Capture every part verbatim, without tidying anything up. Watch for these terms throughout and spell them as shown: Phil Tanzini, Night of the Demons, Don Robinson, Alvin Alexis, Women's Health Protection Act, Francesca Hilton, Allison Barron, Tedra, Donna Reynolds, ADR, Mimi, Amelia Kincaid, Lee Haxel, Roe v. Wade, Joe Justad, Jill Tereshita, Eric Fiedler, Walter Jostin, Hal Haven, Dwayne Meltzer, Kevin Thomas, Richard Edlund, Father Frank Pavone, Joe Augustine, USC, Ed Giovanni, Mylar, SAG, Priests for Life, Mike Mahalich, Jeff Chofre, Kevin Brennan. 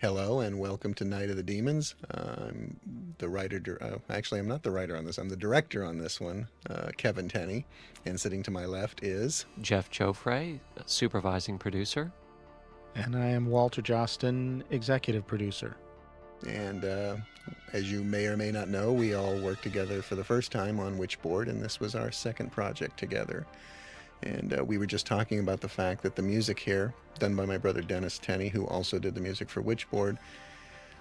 Hello and welcome to Night of the Demons. Uh, I'm the writer, oh, actually I'm not the writer on this, I'm the director on this one, uh, Kevin Tenney, and sitting to my left is... Jeff Chofre, supervising producer. And I am Walter Jostin, executive producer. And uh, as you may or may not know, we all worked together for the first time on Witchboard, and this was our second project together. And uh, we were just talking about the fact that the music here, done by my brother Dennis Tenney, who also did the music for Witchboard,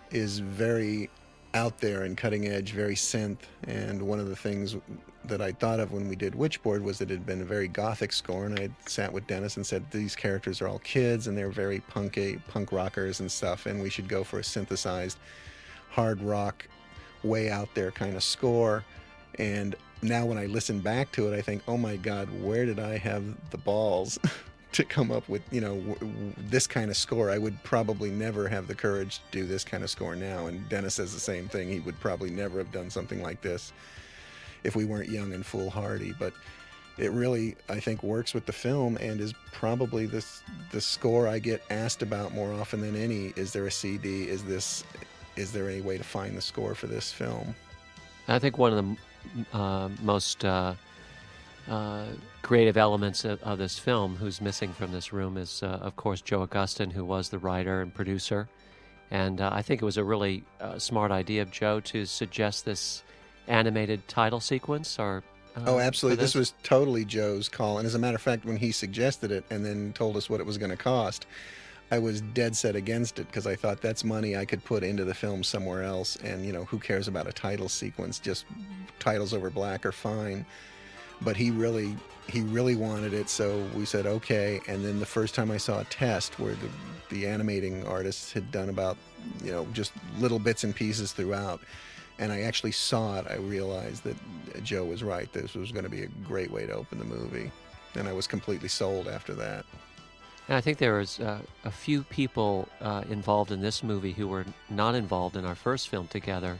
is very out there and cutting edge, very synth. And one of the things that I thought of when we did Witchboard was that it had been a very gothic score, and I sat with Dennis and said, these characters are all kids and they're very punky, punk rockers and stuff, and we should go for a synthesized hard rock, way out there kind of score. And now when I listen back to it, I think, oh my God, where did I have the balls to come up with, you know, w w this kind of score? I would probably never have the courage to do this kind of score now. And Dennis says the same thing. He would probably never have done something like this if we weren't young and foolhardy. But it really, I think, works with the film and is probably this, the score I get asked about more often than any. Is there a C D? Is, this, is there any way to find the score for this film? I think one of the... Uh, most uh, uh, creative elements of, of this film, who's missing from this room, is, uh, of course, Joe Augustine, who was the writer and producer. And uh, I think it was a really uh, smart idea of Joe to suggest this animated title sequence. Or uh, oh, absolutely. This? this was totally Joe's call. And as a matter of fact, when he suggested it and then told us what it was going to cost, I was dead set against it because I thought that's money I could put into the film somewhere else, and you know, who cares about a title sequence? Just titles over black are fine. But he really, he really wanted it, so we said okay. And then the first time I saw a test where the, the animating artists had done about, you know, just little bits and pieces throughout, and I actually saw it, I realized that Joe was right. This was going to be a great way to open the movie, and I was completely sold after that. And I think there was uh, a few people uh, involved in this movie who were not involved in our first film together,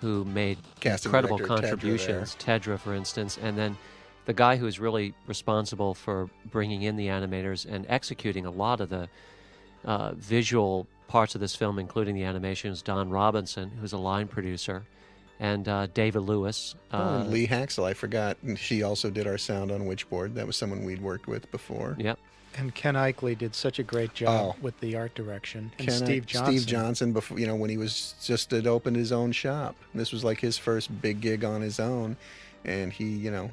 who made Casting incredible director, contributions. Tedra, Tedra, for instance, and then the guy who was really responsible for bringing in the animators and executing a lot of the uh, visual parts of this film, including the animation, is Don Robinson, who's a line producer, and uh, David Lewis. Uh, oh, Lee Haxel, I forgot. She also did our sound on Witchboard. That was someone we'd worked with before. Yep. And Ken Eichley did such a great job oh. with the art direction. And Ken Steve Johnson. Steve Johnson, before, you know, when he was just had opened his own shop. This was like his first big gig on his own. And he, you know,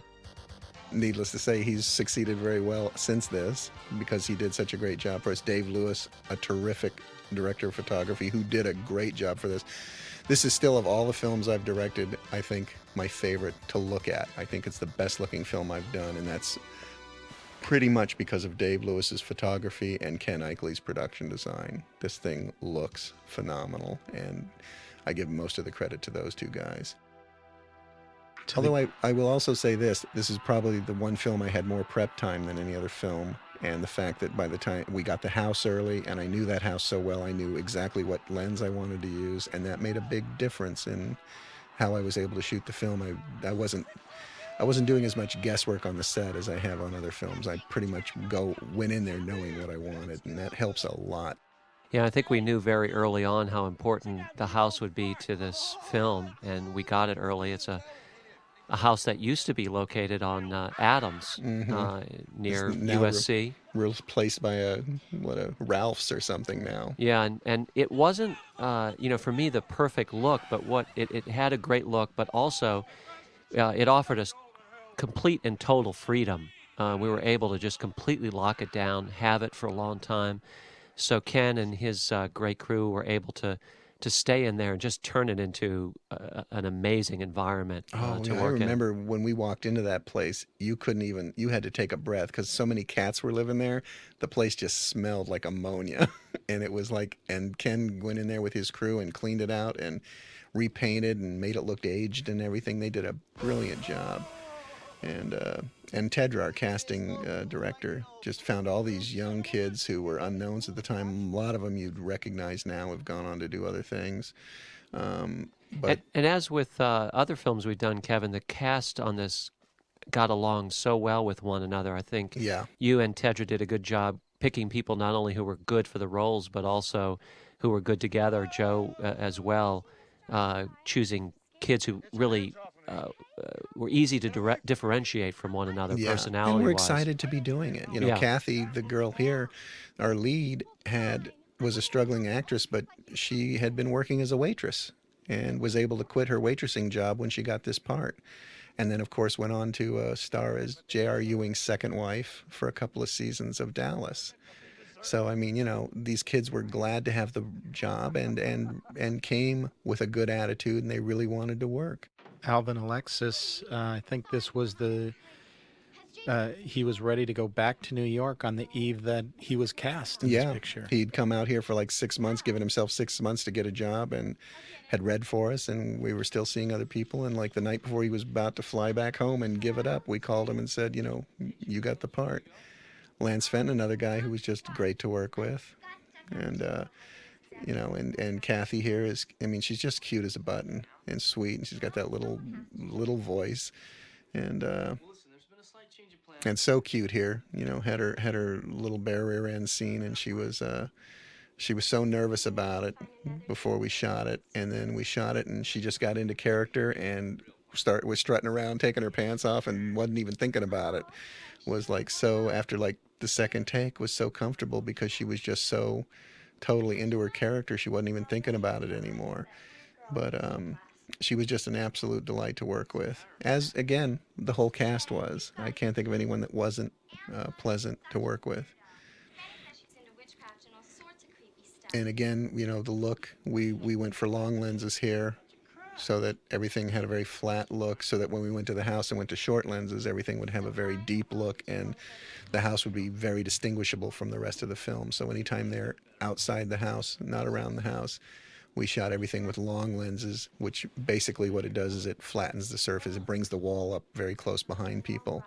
needless to say, he's succeeded very well since this because he did such a great job for us. Dave Lewis, a terrific director of photography who did a great job for this. This is still, of all the films I've directed, I think my favorite to look at. I think it's the best looking film I've done, and that's pretty much because of Dave Lewis's photography and Ken Eichley's production design. This thing looks phenomenal, and I give most of the credit to those two guys. Although I, I will also say this, this is probably the one film I had more prep time than any other film, and the fact that by the time we got the house early, and I knew that house so well, I knew exactly what lens I wanted to use, and that made a big difference in how I was able to shoot the film. I, I wasn't... I wasn't doing as much guesswork on the set as I have on other films. I pretty much go went in there knowing what I wanted, and that helps a lot. Yeah, I think we knew very early on how important the house would be to this film, and we got it early. It's a, a house that used to be located on uh, Adams, mm-hmm. uh, near U S C. Re replaced by a, what, a Ralph's or something now. Yeah, and, and it wasn't, uh, you know, for me, the perfect look, but what it, it had a great look, but also uh, it offered us complete and total freedom. Uh, we were able to just completely lock it down, have it for a long time. So Ken and his uh, great crew were able to to stay in there and just turn it into uh, an amazing environment uh, oh, to yeah, work in. I remember in. when we walked into that place, you couldn't even, you had to take a breath because so many cats were living there. The place just smelled like ammonia. And it was like, and Ken went in there with his crew and cleaned it out and repainted and made it look aged and everything. They did a brilliant job. And uh, and Tedra, our casting uh, director, just found all these young kids who were unknowns at the time. A lot of them you'd recognize now have gone on to do other things. Um, but and, and as with uh, other films we've done, Kevin, the cast on this got along so well with one another. I think yeah. you and Tedra did a good job picking people not only who were good for the roles, but also who were good together, Joe uh, as well, uh, choosing kids who really uh, were easy to direct, differentiate from one another, yeah. personality-wise. And we're excited to be doing it. You know, yeah. Kathy, the girl here, our lead, had was a struggling actress, but she had been working as a waitress and was able to quit her waitressing job when she got this part. And then, of course, went on to uh, star as J R. Ewing's second wife for a couple of seasons of Dallas. So, I mean, you know, these kids were glad to have the job and and, and came with a good attitude, and they really wanted to work. Alvin Alexis, uh, I think this was the... Uh, he was ready to go back to New York on the eve that he was cast in yeah, this picture. He'd come out here for like six months, given himself six months to get a job, and had read for us, and we were still seeing other people. And like the night before he was about to fly back home and give it up, we called him and said, you know, you got the part. Lance Fenton, another guy who was just great to work with. And, uh, you know, and, and Kathy here is, I mean, she's just cute as a button and sweet, and she's got that little, little voice. And, uh... and so cute here, you know, had her had her little bare rear end scene, and she was uh, she was so nervous about it before we shot it, and then we shot it, and she just got into character and start was strutting around, taking her pants off, and wasn't even thinking about it. Was like so after like the second take was so comfortable because she was just so totally into her character, she wasn't even thinking about it anymore. But um, she was just an absolute delight to work with, as, again, the whole cast was. I can't think of anyone that wasn't uh, pleasant to work with. And again, you know, the look, we, we went for long lenses here so that everything had a very flat look, so that when we went to the house and went to short lenses, everything would have a very deep look, and the house would be very distinguishable from the rest of the film. So anytime they're outside the house, not around the house, we shot everything with long lenses, which basically what it does is it flattens the surface. It brings the wall up very close behind people.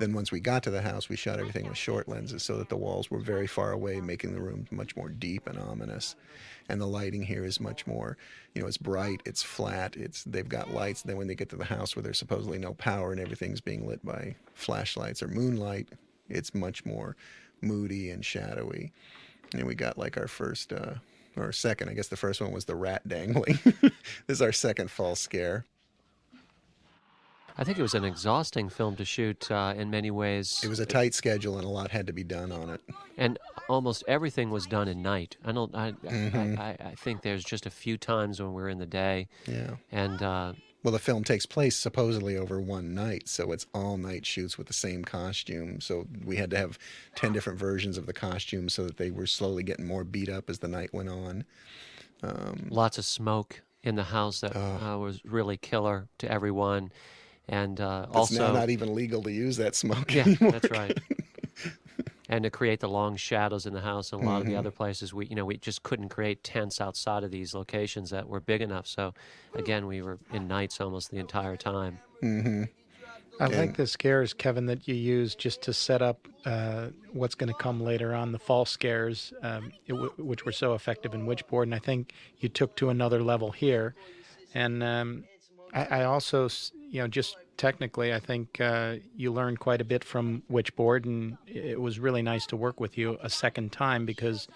Then once we got to the house, we shot everything with short lenses so that the walls were very far away, making the room much more deep and ominous. And the lighting here is much more, you know, it's bright, it's flat, it's they've got lights. And then when they get to the house where there's supposedly no power and everything's being lit by flashlights or moonlight, it's much more moody and shadowy. And we got like our first... Uh, Or second, I guess the first one was the rat dangling. This is our second false scare. I think it was an exhausting film to shoot uh, in many ways. It was a tight schedule, and a lot had to be done on it. And almost everything was done at night. I don't. I, mm-hmm. I, I, I think there's just a few times when we're in the day. Yeah. And uh, well, the film takes place supposedly over one night, so it's all night shoots with the same costume. So we had to have ten different versions of the costume so that they were slowly getting more beat up as the night went on. Um, Lots of smoke in the house that uh, uh, was really killer to everyone. And uh, also... It's now not even legal to use that smoke yeah, anymore. That's right. And to create the long shadows in the house and a lot mm-hmm. of the other places, we you know we just couldn't create tents outside of these locations that were big enough. So, again, we were in nights almost the entire time. Mm-hmm. I and, like the scares, Kevin, that you used just to set up uh, what's going to come later on, the false scares, um, it w- which were so effective in Witchboard, and I think you took to another level here. And um, I, I also... You know, just technically, I think uh, you learned quite a bit from Witchboard, and it was really nice to work with you a second time because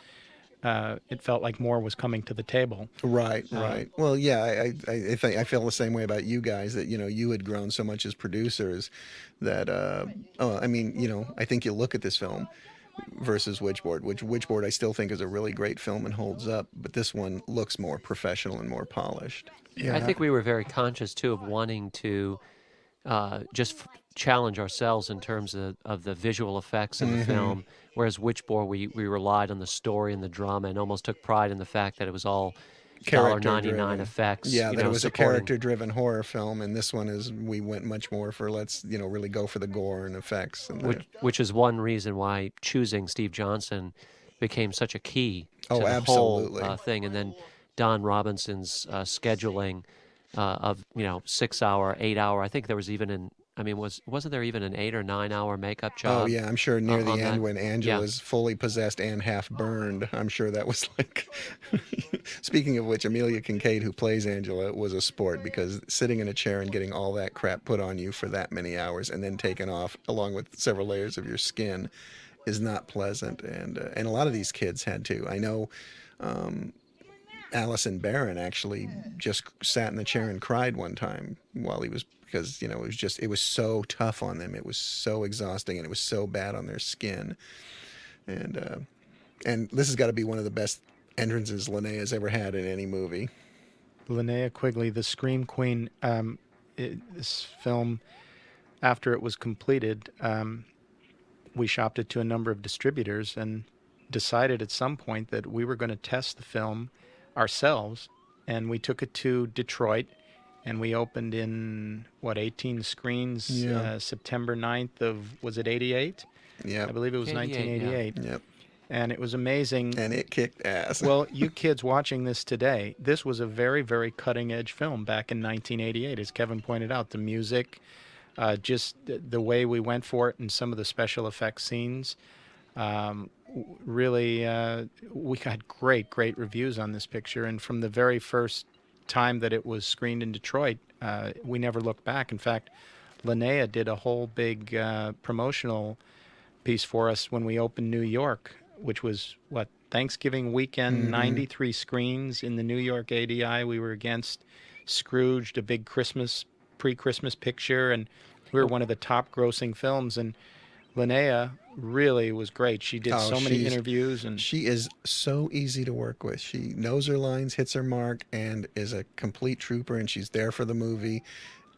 uh, it felt like more was coming to the table. Right, um, right. Well, yeah, I I, I, think I feel the same way about you guys, that, you know, you had grown so much as producers that, uh, oh, I mean, you know, I think you look at this film versus Witchboard, which Witchboard I still think is a really great film and holds up, but this one looks more professional and more polished. Yeah. I think we were very conscious, too, of wanting to uh, just f- challenge ourselves in terms of, of the visual effects of mm-hmm. the film, whereas Witchboard, we, we relied on the story and the drama and almost took pride in the fact that it was all one dollar ninety-nine effects. Yeah, you that know, it was supporting. A character-driven horror film, and this one is, we went much more for, let's, you know, really go for the gore and effects. And which, the... which is one reason why choosing Steve Johnson became such a key to oh, the absolutely. whole uh, thing. And then... Don Robinson's uh, scheduling uh, of, you know, six hour, eight hour. I think there was even an, I mean, was, wasn't there even an eight or nine hour makeup job? Oh, yeah. I'm sure near the end that? when Angela's yeah. fully possessed and half burned, I'm sure that was like, speaking of which, Amelia Kincaid, who plays Angela, was a sport, because sitting in a chair and getting all that crap put on you for that many hours and then taken off along with several layers of your skin is not pleasant. And, uh, and a lot of these kids had to, I know, um, Allison Barron actually just sat in the chair and cried one time while he was, because, you know, it was just, it was so tough on them. It was so exhausting and it was so bad on their skin. And, uh, and this has got to be one of the best entrances Linnea's ever had in any movie. Linnea Quigley, the Scream Queen, um, it, this film, after it was completed, um, we shopped it to a number of distributors and decided at some point that we were going to test the film ourselves, and we took it to Detroit, and we opened in, what, eighteen screens, yeah. uh, September ninth of, was it eighty-eight? Yeah. I believe it was nineteen eighty-eight. Yeah. Yep. And it was amazing. And it kicked ass. Well, you kids watching this today, this was a very, very cutting-edge film back in nineteen eighty-eight, as Kevin pointed out. The music, uh, just th the way we went for it, and some of the special effects scenes. Um, really, uh, we got great, great reviews on this picture. And from the very first time that it was screened in Detroit, uh, we never looked back. In fact, Linnea did a whole big uh, promotional piece for us when we opened New York, which was, what, Thanksgiving weekend, mm-hmm. ninety-three screens in the New York A D I. We were against Scrooged, a big Christmas, pre-Christmas picture, and we were one of the top-grossing films. And Linnea really was great. She did oh, so many interviews. and She is so easy to work with. She knows her lines, hits her mark, and is a complete trooper, and she's there for the movie.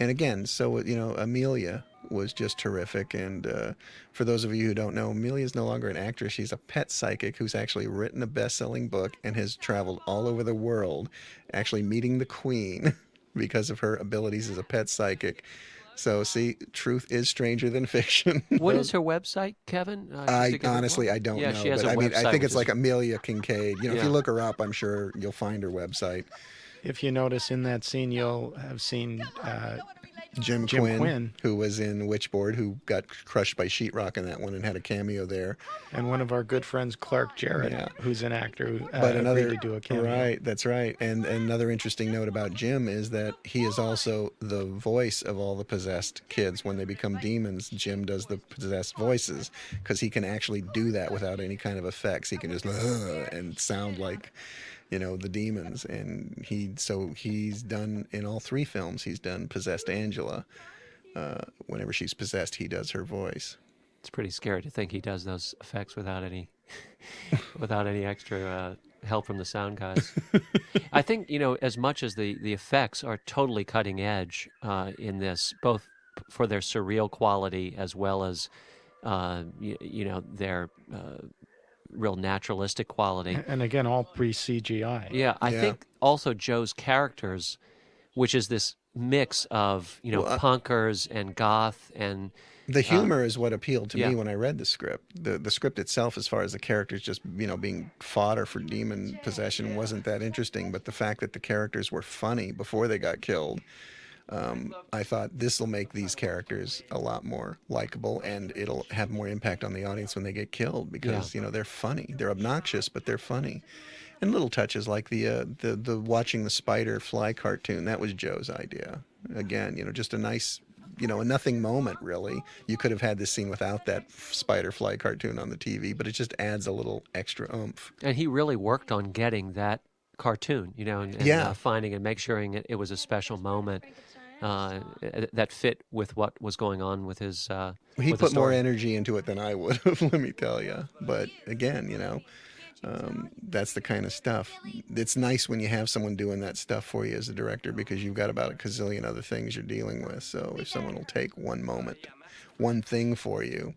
And again, so, you know, Amelia was just terrific. And uh, for those of you who don't know, Amelia is no longer an actress. She's a pet psychic who's actually written a best-selling book and has traveled all over the world, actually meeting the Queen because of her abilities as a pet psychic. So, see, truth is stranger than fiction. What is her website, Kevin? Uh, I honestly, I don't yeah, know. She has but a I mean, I think it's like Amelia Kincaid. You know, yeah. If you look her up, I'm sure you'll find her website. If you notice in that scene, you'll have seen... Uh, Jim, Jim Quinn, Quinn, who was in Witchboard, who got crushed by sheetrock in that one and had a cameo there. And one of our good friends, Clark Jarrett, yeah. who's an actor who uh, but another, agreed to do a cameo. Right, that's right. And another interesting note about Jim is that he is also the voice of all the possessed kids. When they become demons, Jim does the possessed voices because he can actually do that without any kind of effects. He can just uh, and sound like... you know, the demons, and he, so he's done, in all three films, he's done Possessed Angela. Uh, whenever she's possessed, he does her voice. It's pretty scary to think he does those effects without any, without any extra uh, help from the sound guys. I think, you know, as much as the, the effects are totally cutting edge uh, in this, both for their surreal quality as well as, uh, you, you know, their... Uh, real naturalistic quality, and again, all pre C G I. Yeah, I yeah. think also Joe's characters, which is this mix of you know well, uh, punkers and goth, and the humor uh, is what appealed to yeah. me when I read the script. The the script itself, as far as the characters just you know being fodder for demon possession, wasn't that interesting. But the fact that the characters were funny before they got killed, um, I thought this will make these characters a lot more likable, and it'll have more impact on the audience when they get killed because yeah. you know they're funny, they're obnoxious, but they're funny. And little touches like the uh, the the watching the spider fly cartoon, that was Joe's idea. Again, you know, just a nice, you know, a nothing moment really. You could have had this scene without that spider fly cartoon on the T V, but it just adds a little extra oomph. And he really worked on getting that cartoon, you know, and, and yeah. uh, finding and making sure it, it was a special moment. Uh, that fit with what was going on with his uh, he with put more energy into it than I would have, let me tell you. But again, you know, um, that's the kind of stuff. It's nice when you have someone doing that stuff for you as a director because you've got about a gazillion other things you're dealing with. So if someone will take one moment, one thing for you,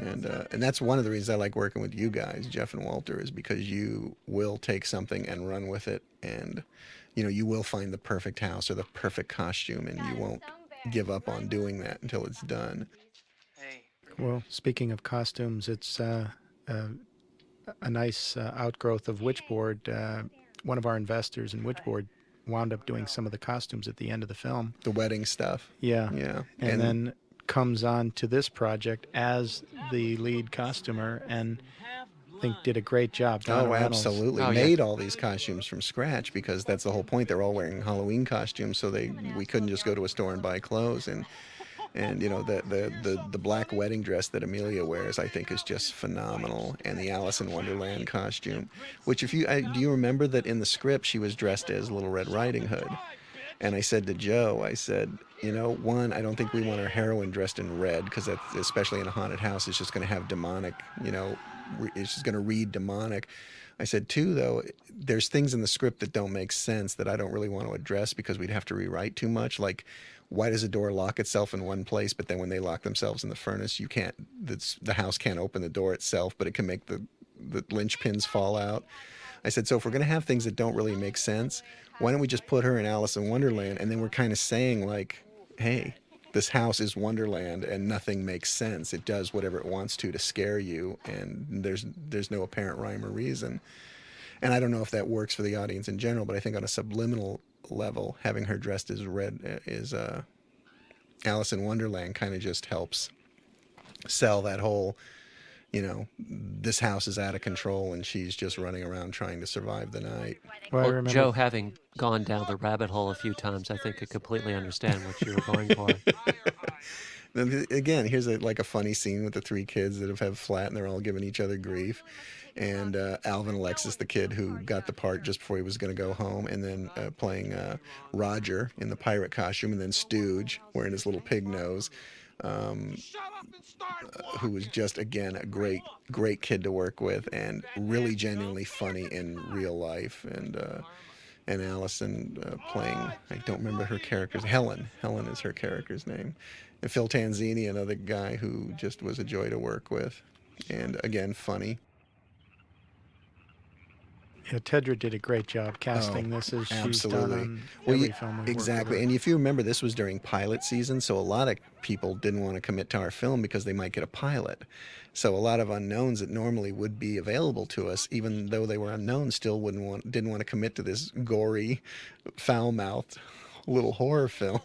and uh, and that's one of the reasons I like working with you guys, Jeff and Walter, is because you will take something and run with it, and you know, you will find the perfect house or the perfect costume, and you won't give up on doing that until it's done. Well, speaking of costumes, it's uh, uh, a nice uh, outgrowth of Witchboard. Uh, one of our investors in Witchboard wound up doing some of the costumes at the end of the film. The wedding stuff. Yeah. Yeah. And, and then comes on to this project as the lead costumer, and... think did a great job. Don oh, Reynolds. absolutely. Oh, Made yeah. all these costumes from scratch because that's the whole point. They're all wearing Halloween costumes, so they we couldn't just go to a store and buy clothes. And And, you know, the, the, the, the black wedding dress that Amelia wears, I think, is just phenomenal. And the Alice in Wonderland costume, which if you, I, do you remember that in the script she was dressed as Little Red Riding Hood? And I said to Joe, I said, you know, one, I don't think we want our heroine dressed in red, because that's, especially in a haunted house, it's just going to have demonic, you know, it's just going to read demonic. I said, two, though, there's things in the script that don't make sense that I don't really want to address because we'd have to rewrite too much. Like, why does a door lock itself in one place, but then when they lock themselves in the furnace, you can't, that's, the house can't open the door itself, but it can make the, the linchpins fall out. I said, so if we're going to have things that don't really make sense, why don't we just put her in Alice in Wonderland? And then we're kind of saying, like, hey, this house is Wonderland and nothing makes sense. It does whatever it wants to to scare you, and there's there's no apparent rhyme or reason. And I don't know if that works for the audience in general, but I think on a subliminal level, having her dressed as red is uh, Alice in Wonderland kind of just helps sell that whole, you know, this house is out of control and she's just running around trying to survive the night. Well, well, Joe, having gone down the rabbit hole a few times, I think I completely understand what you were going for. Again, here's a, like a funny scene with the three kids that have had flat and they're all giving each other grief. And uh, Alvin Alexis, the kid who got the part just before he was going to go home, and then uh, playing uh, Roger in the pirate costume, and then Stooge wearing his little pig nose. Um, uh, who was just, again, a great, great kid to work with, and really genuinely funny in real life. And uh, and Allison uh, playing, I don't remember her character's, Helen. Helen is her character's name. And Phil Tanzini, another guy who just was a joy to work with, and again, funny. Yeah, Tedra did a great job casting oh, this as she's done on well, every you, film we've Exactly, and if you remember, this was during pilot season, so a lot of people didn't want to commit to our film because they might get a pilot. So a lot of unknowns that normally would be available to us, even though they were unknown, still wouldn't want, didn't want to commit to this gory, foul-mouthed little horror film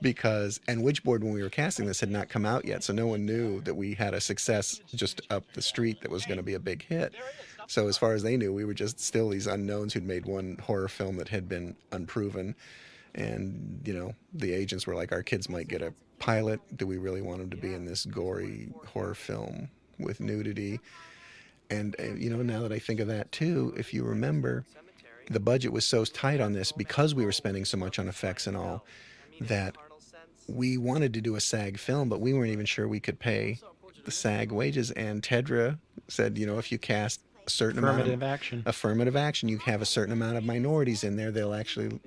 because, and Witchboard, when we were casting this, had not come out yet, so no one knew that we had a success just up the street that was going to be a big hit. So as far as they knew, we were just still these unknowns who'd made one horror film that had been unproven. And, you know, the agents were like, our kids might get a pilot. Do we really want them to be in this gory horror film with nudity? And, you know, now that I think of that, too, if you remember, the budget was so tight on this because we were spending so much on effects and all that we wanted to do a SAG film, but we weren't even sure we could pay the SAG wages. And Tedra said, you know, if you cast a certain affirmative amount of action. affirmative action. You have a certain amount of minorities in there. They'll actually,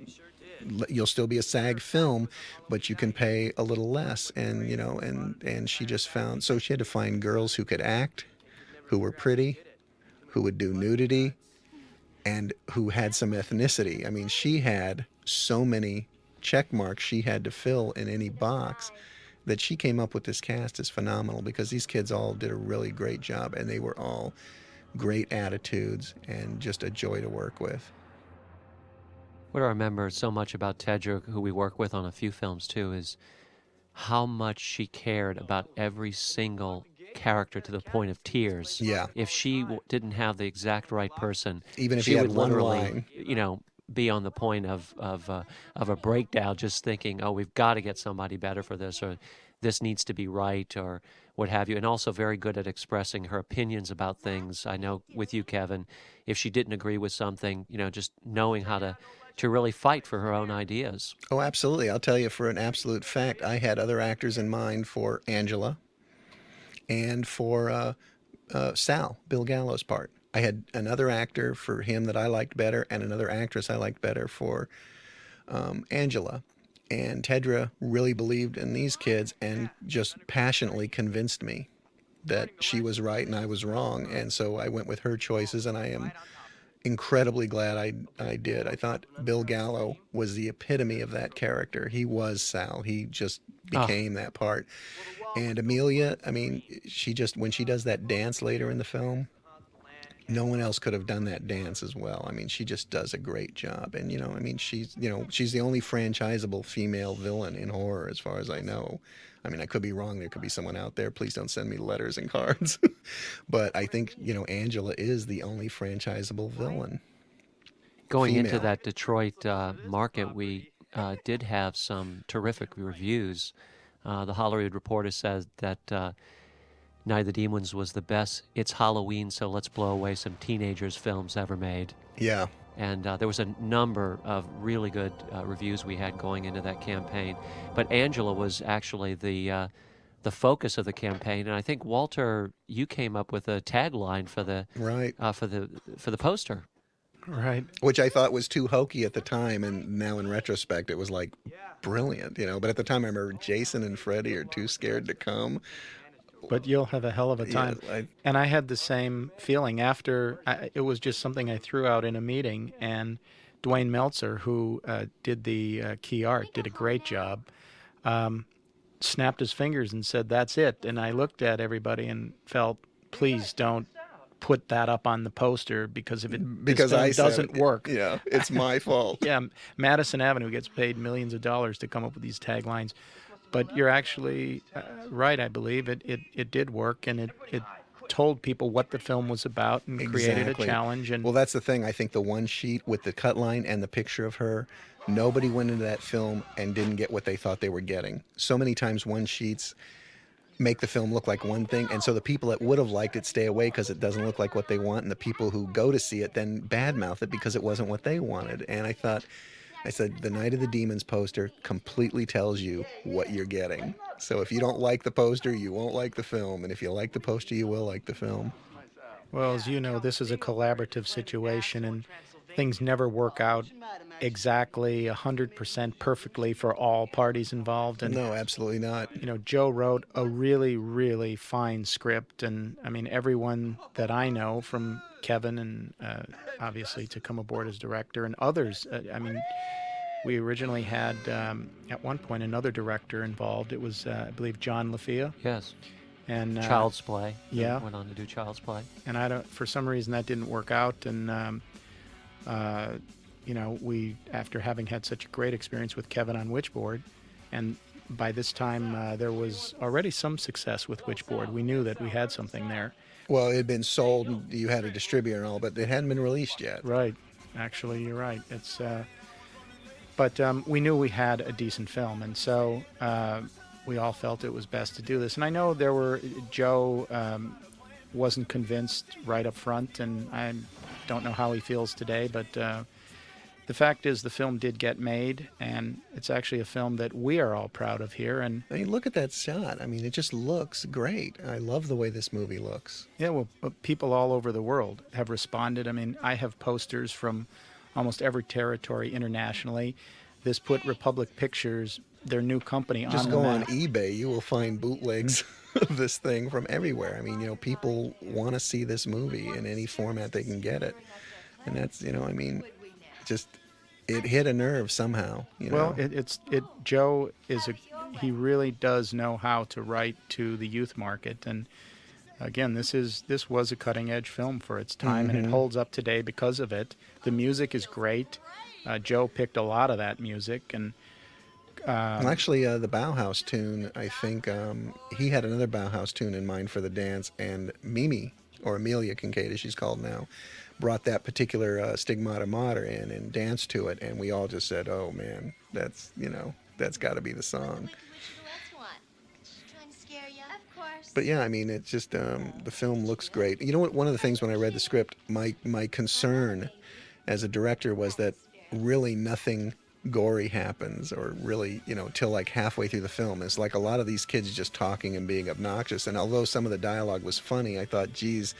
you'll still be a SAG film, but you can pay a little less. And you know, and and she just found so she had to find girls who could act, who were pretty, who would do nudity, and who had some ethnicity. I mean, she had so many check marks she had to fill in any box that she came up with this cast is phenomenal because these kids all did a really great job and they were all great attitudes and just a joy to work with. What I remember so much about Tedra, who we work with on a few films too, is how much she cared about every single character to the point of tears. Yeah. If she w- didn't have the exact right person, even if she, she had would one literally, line. you know, be on the point of of uh, of a breakdown, just thinking, oh, we've got to get somebody better for this, or this needs to be right, or what have you, and also very good at expressing her opinions about things. I know with you, Kevin, if she didn't agree with something, you know, just knowing how to, to really fight for her own ideas. Oh, absolutely. I'll tell you for an absolute fact, I had other actors in mind for Angela and for uh, uh, Sal, Bill Gallo's part. I had another actor for him that I liked better and another actress I liked better for um, Angela. And Tedra really believed in these kids and just passionately convinced me that she was right and I was wrong. And so I went with her choices, and I am incredibly glad I I did. I thought Bill Gallo was the epitome of that character. He was Sal. He just became oh. that part. And Amelia, I mean, she just, when she does that dance later in the film, no one else could have done that dance as well. I mean, she just does a great job. And, you know, I mean, she's, you know, she's the only franchisable female villain in horror as far as I know. I mean, I could be wrong. There could be someone out there. Please don't send me letters and cards. But I think, you know, Angela is the only franchisable villain. Going female. Into that Detroit uh, market, we uh, did have some terrific reviews Uh, the Hollywood Reporter says that uh, Night of the Demons was the best. It's Halloween, so let's blow away some teenagers' films ever made. Yeah. And uh, there was a number of really good uh, reviews we had going into that campaign. But Angela was actually the uh, the focus of the campaign. And I think, Walter, you came up with a tagline for the right uh, for the for the poster. Right. Which I thought was too hokey at the time, and now in retrospect it was like brilliant, you know. But at the time I remember Jason and Freddie are too scared to come. But you'll have a hell of a time. Yeah, I, and I had the same feeling after, I, it was just something I threw out in a meeting, and Dwayne Meltzer, who uh, did the uh, key art, did a great job, um, snapped his fingers and said, that's it. And I looked at everybody and felt, please don't put that up on the poster, because if it because I doesn't it, work. Yeah, it's my fault. Yeah, Madison Avenue gets paid millions of dollars to come up with these taglines. But you're actually uh, right, I believe. It, it it did work, and it, it told people what the film was about and exactly. created a challenge. And well, that's the thing. I think the one sheet with the cut line and the picture of her, nobody went into that film and didn't get what they thought they were getting. So many times one sheets make the film look like one thing, and so the people that would have liked it stay away because it doesn't look like what they want, and the people who go to see it then badmouth it because it wasn't what they wanted. And I thought, I said, the Night of the Demons poster completely tells you what you're getting. So if you don't like the poster, you won't like the film, and if you like the poster, you will like the film. Well, as you know, this is a collaborative situation, and things never work out exactly one hundred percent perfectly for all parties involved. And, no, absolutely not. You know, Joe wrote a really, really fine script. And, I mean, everyone that I know, from Kevin and uh, obviously to come aboard as director and others, uh, I mean, we originally had, um, at one point, another director involved. It was, uh, I believe, John Lafia. Yes. And uh, Child's Play. Yeah. Went on to do Child's Play. And I don't, for some reason, that didn't work out. And... Um, Uh, you know, we, after having had such a great experience with Kevin on Witchboard, and by this time uh, there was already some success with Witchboard. We knew that we had something there. Well, it had been sold, and you had a distributor and all, but it hadn't been released yet. Right. Actually, you're right. It's, uh, but um, we knew we had a decent film, and so uh, we all felt it was best to do this. And I know there were, Joe um, wasn't convinced right up front, and I'm... don't know how he feels today, but uh, the fact is the film did get made, and it's actually a film that we are all proud of here. And I mean, look at that shot. I mean, it just looks great. I love the way this movie looks. Yeah, well, people all over the world have responded. I mean, I have posters from almost every territory internationally. This put Republic Pictures, their new company, on the map. Just go on eBay. You will find bootlegs of this thing from everywhere. I mean, you know, people want to see this movie in any format they can get it. And that's, you know, I mean, just it hit a nerve somehow. You know? Well, it, it's, it, Joe is a, he really does know how to write to the youth market. And again, this is, this was a cutting edge film for its time, mm-hmm. and it holds up today because of it. The music is great. Uh, Joe picked a lot of that music, and Uh, well, actually, uh, the Bauhaus tune, I think um, he had another Bauhaus tune in mind for the dance, and Mimi, or Amelia Kincaid, as she's called now, brought that particular uh, Stigmata Mater in and danced to it, and we all just said, oh, man, that's, you know, that's got to be the song. But yeah, I mean, it's just, um, the film looks great. You know what, one of the things when I read the script, my, my concern as a director was that really nothing gory happens, or really, you know, till like halfway through the film. It's like a lot of these kids just talking and being obnoxious, and although some of the dialogue was funny, I thought, geez,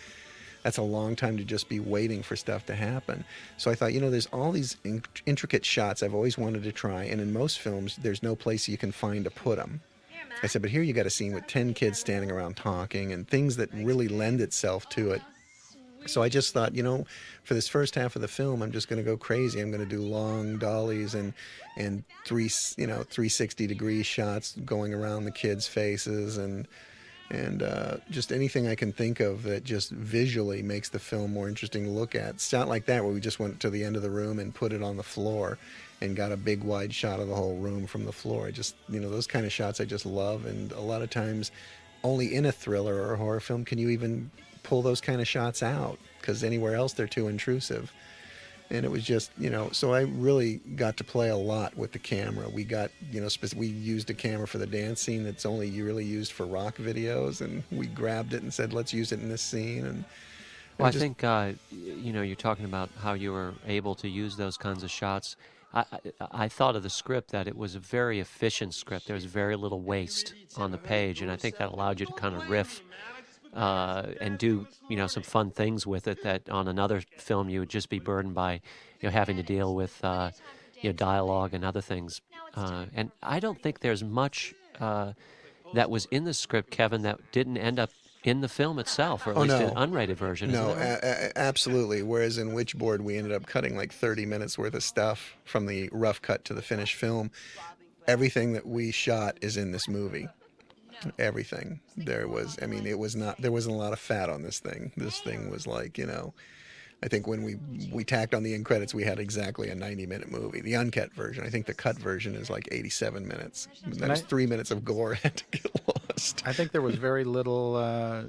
that's a long time to just be waiting for stuff to happen. So I thought, you know, there's all these in- intricate shots I've always wanted to try, and in most films there's no place you can find to put them. I said, but here you got a scene with ten kids standing around talking, and things that really lend itself to it. So I just thought, you know, for this first half of the film, I'm just going to go crazy. I'm going to do long dollies and and three, you know, three sixty degree shots going around the kids' faces, and and uh, just anything I can think of that just visually makes the film more interesting to look at. It's not like that where we just went to the end of the room and put it on the floor and got a big wide shot of the whole room from the floor. I just, you know, those kind of shots I just love, and a lot of times only in a thriller or a horror film can you even pull those kind of shots out, because anywhere else they're too intrusive. And it was just, you know, so I really got to play a lot with the camera. We got, you know, spe- we used a camera for the dance scene that's only really used for rock videos, and we grabbed it and said, let's use it in this scene. And well, I just... think, uh, you know, you're talking about how you were able to use those kinds of shots. I, I, I thought of the script that it was a very efficient script. There was very little waste on the page, and I think that allowed you to kind of riff uh, and do, you know, some fun things with it that on another film you would just be burdened by, you know, having to deal with, uh, you know, dialogue and other things. Uh, and I don't think there's much uh, that was in the script, Kevin, that didn't end up in the film itself, or at oh, least no. an unrated version. No, right? a- a- absolutely. Whereas in Witchboard, we ended up cutting like thirty minutes worth of stuff from the rough cut to the finished film. Everything that we shot is in this movie. Everything. There was, I mean, it was not, there wasn't a lot of fat on this thing. This thing was like, you know, I think when we, we tacked on the end credits, we had exactly a ninety-minute movie, the uncut version. I think the cut version is like eighty-seven minutes. That was three minutes of gore had to get lost. I think there was very little uh,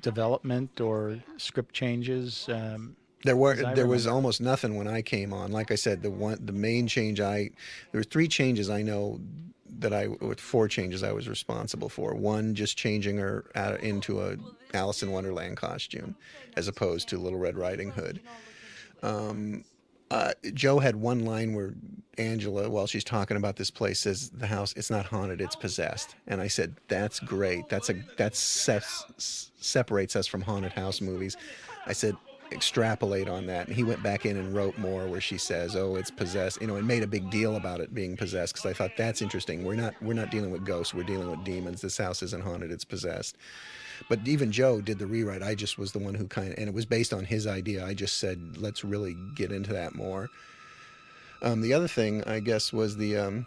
development or script changes. Um, there were there was almost nothing when I came on. Like I said, the one the main change I there were three changes I know that I with four changes I was responsible for. One, just changing her out into a Alice in Wonderland costume as opposed to Little Red Riding Hood. Um, uh, Joe had one line where Angela, while she's talking about this place, says the house, it's not haunted, it's possessed. And I said, that's great. That's a that se- separates us from haunted house movies. I said, extrapolate on that. And he went back in and wrote more where she says, oh, it's possessed, you know, and made a big deal about it being possessed, because I thought that's interesting. We're not we're not dealing with ghosts, we're dealing with demons. This house isn't haunted, it's possessed. But even Joe did the rewrite. I just was the one who kind of, and it was based on his idea. I just said, let's really get into that more. Um, the other thing, I guess, was the, um,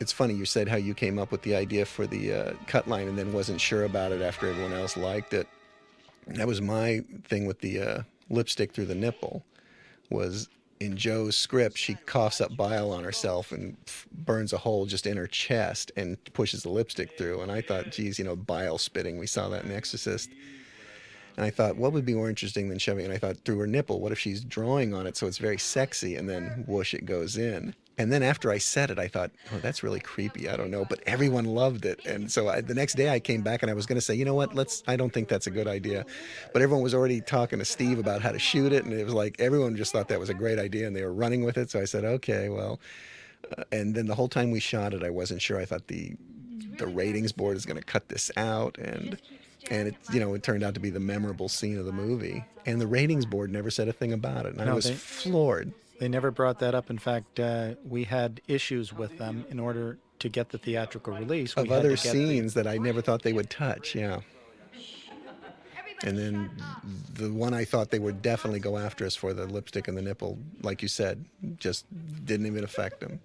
it's funny, you said how you came up with the idea for the uh, cut line and then wasn't sure about it after everyone else liked it. That was my thing with the uh, lipstick through the nipple, was in Joe's script, she coughs up bile on herself and f- burns a hole just in her chest and pushes the lipstick through. And I thought, geez, you know, bile spitting. We saw that in Exorcist. And I thought, what would be more interesting than shoving it? And I thought, through her nipple, what if she's drawing on it so it's very sexy, and then whoosh, it goes in. And then after I said it, I thought, oh, that's really creepy. I don't know. But everyone loved it. And so I, the next day I came back and I was going to say, you know what, let's, I don't think that's a good idea. But everyone was already talking to Steve about how to shoot it. And it was like, everyone just thought that was a great idea and they were running with it. So I said, okay, well, uh, and then the whole time we shot it, I wasn't sure. I thought the the ratings board is going to cut this out. And... And it, you know, it turned out to be the memorable scene of the movie. And the ratings board never said a thing about it. And no, I was they, floored. They never brought that up. In fact, uh, we had issues with them in order to get the theatrical release. Of other scenes the... that I never thought they would touch, yeah. And then the one I thought they would definitely go after us for, the lipstick and the nipple, like you said, just didn't even affect them.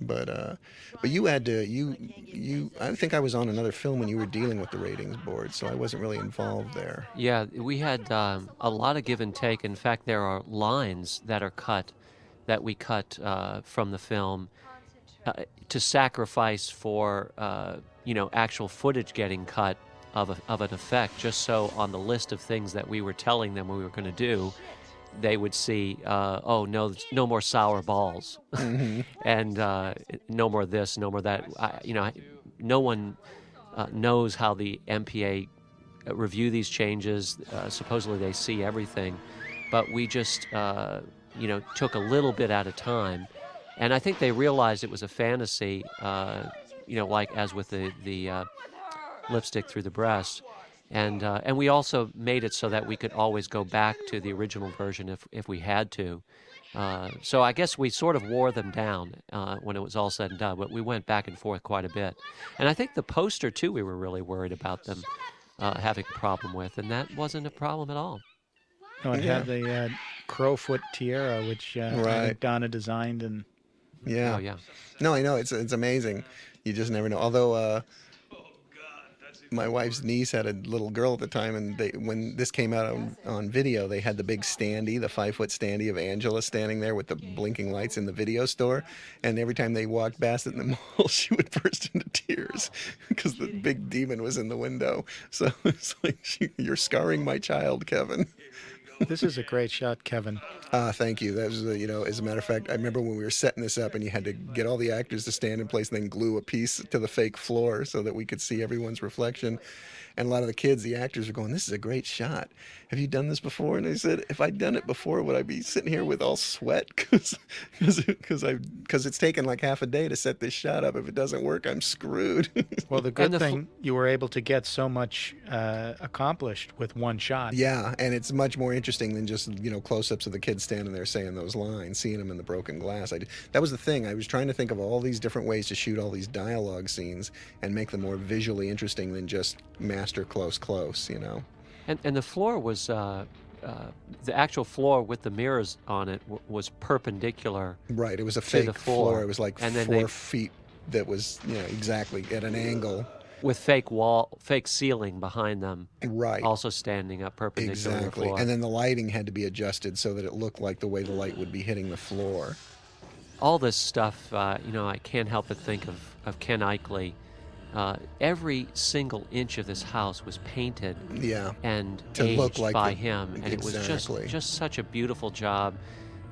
But uh, but you had to you you I think I was on another film when you were dealing with the ratings board, so I wasn't really involved there. Yeah, we had um, a lot of give and take. In fact, there are lines that are cut that we cut uh, from the film uh, to sacrifice for uh, you know actual footage getting cut of a, of an effect, just so on the list of things that we were telling them we were going to do, they would see, uh, oh, no no more sour balls, mm-hmm. and uh, no more this, no more that. I, you know, I, no one uh, knows how the M P A review these changes. Uh, supposedly they see everything, but we just, uh, you know, took a little bit at a time, and I think they realized it was a fantasy, uh, you know, like as with the, the uh, lipstick through the breast. And uh, and we also made it so that we could always go back to the original version if if we had to. Uh, so I guess we sort of wore them down uh, when it was all said and done, but we went back and forth quite a bit. And I think the poster, too, we were really worried about them uh, having a problem with, and that wasn't a problem at all. No, it yeah. had the uh, crowfoot tiara, which uh, right. Donna designed. And yeah. Oh, yeah. No, I know. It's, it's amazing. You just never know. Although... Uh, my wife's niece had a little girl at the time, and they, when this came out on, on video, they had the big standee, the five-foot standee of Angela standing there with the blinking lights in the video store, and every time they walked past it in the mall, she would burst into tears because the big demon was in the window. So it's like, she, you're scarring my child, Kevin. This is a great shot, Kevin. Ah, uh, thank you. That was, uh, you know, as a matter of fact, I remember when we were setting this up and you had to get all the actors to stand in place and then glue a piece to the fake floor so that we could see everyone's reflection. And a lot of the kids, the actors, are going, this is a great shot. Have you done this before? And I said, if I'd done it before, would I be sitting here with all sweat? Because it's taken like half a day to set this shot up. If it doesn't work, I'm screwed. Well, the good the thing, you were able to get so much uh, accomplished with one shot. Yeah, and it's much more interesting than just, you know, close-ups of the kids standing there saying those lines, seeing them in the broken glass. I, that was the thing. I was trying to think of all these different ways to shoot all these dialogue scenes and make them more visually interesting than just mass or close, close, you know. And and the floor was, uh, uh, the actual floor with the mirrors on it w was perpendicular. Right, it was a fake floor. floor. It was like and four they... feet that was, you know, exactly at an angle. With fake wall, fake ceiling behind them. Right. Also standing up perpendicular exactly. to the floor. And then the lighting had to be adjusted so that it looked like the way the light would be hitting the floor. All this stuff, uh, you know, I can't help but think of, of Ken Eichley. Uh, every single inch of this house was painted yeah, and to aged look like by the, him, and exactly. it was just just such a beautiful job.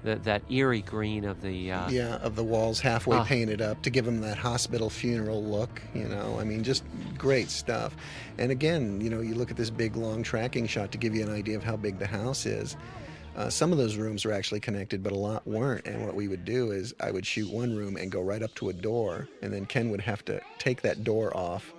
That that eerie green of the uh, yeah of the walls halfway uh, painted up to give him that hospital funeral look. You know, I mean, just great stuff. And again, you know, you look at this big long tracking shot to give you an idea of how big the house is. Uh, some of those rooms were actually connected, but a lot weren't. And what we would do is I would shoot one room and go right up to a door, and then Ken would have to take that door off,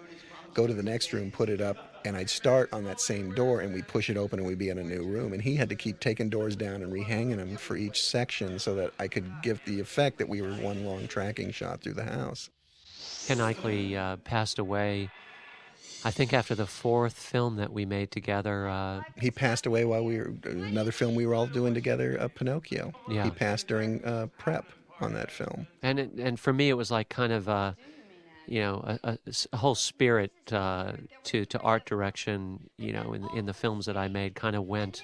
go to the next room, put it up, and I'd start on that same door, and we'd push it open, and we'd be in a new room. And he had to keep taking doors down and rehanging them for each section so that I could give the effect that we were one long tracking shot through the house. Ken Eichley uh, passed away, I think, after the fourth film that we made together. Uh, he passed away while we were, another film we were all doing together, uh, Pinocchio. Yeah. He passed during uh, prep on that film. And it, and for me, it was like kind of, uh, you know, a, a, a whole spirit uh, to, to art direction, you know, in, in the films that I made kind of went,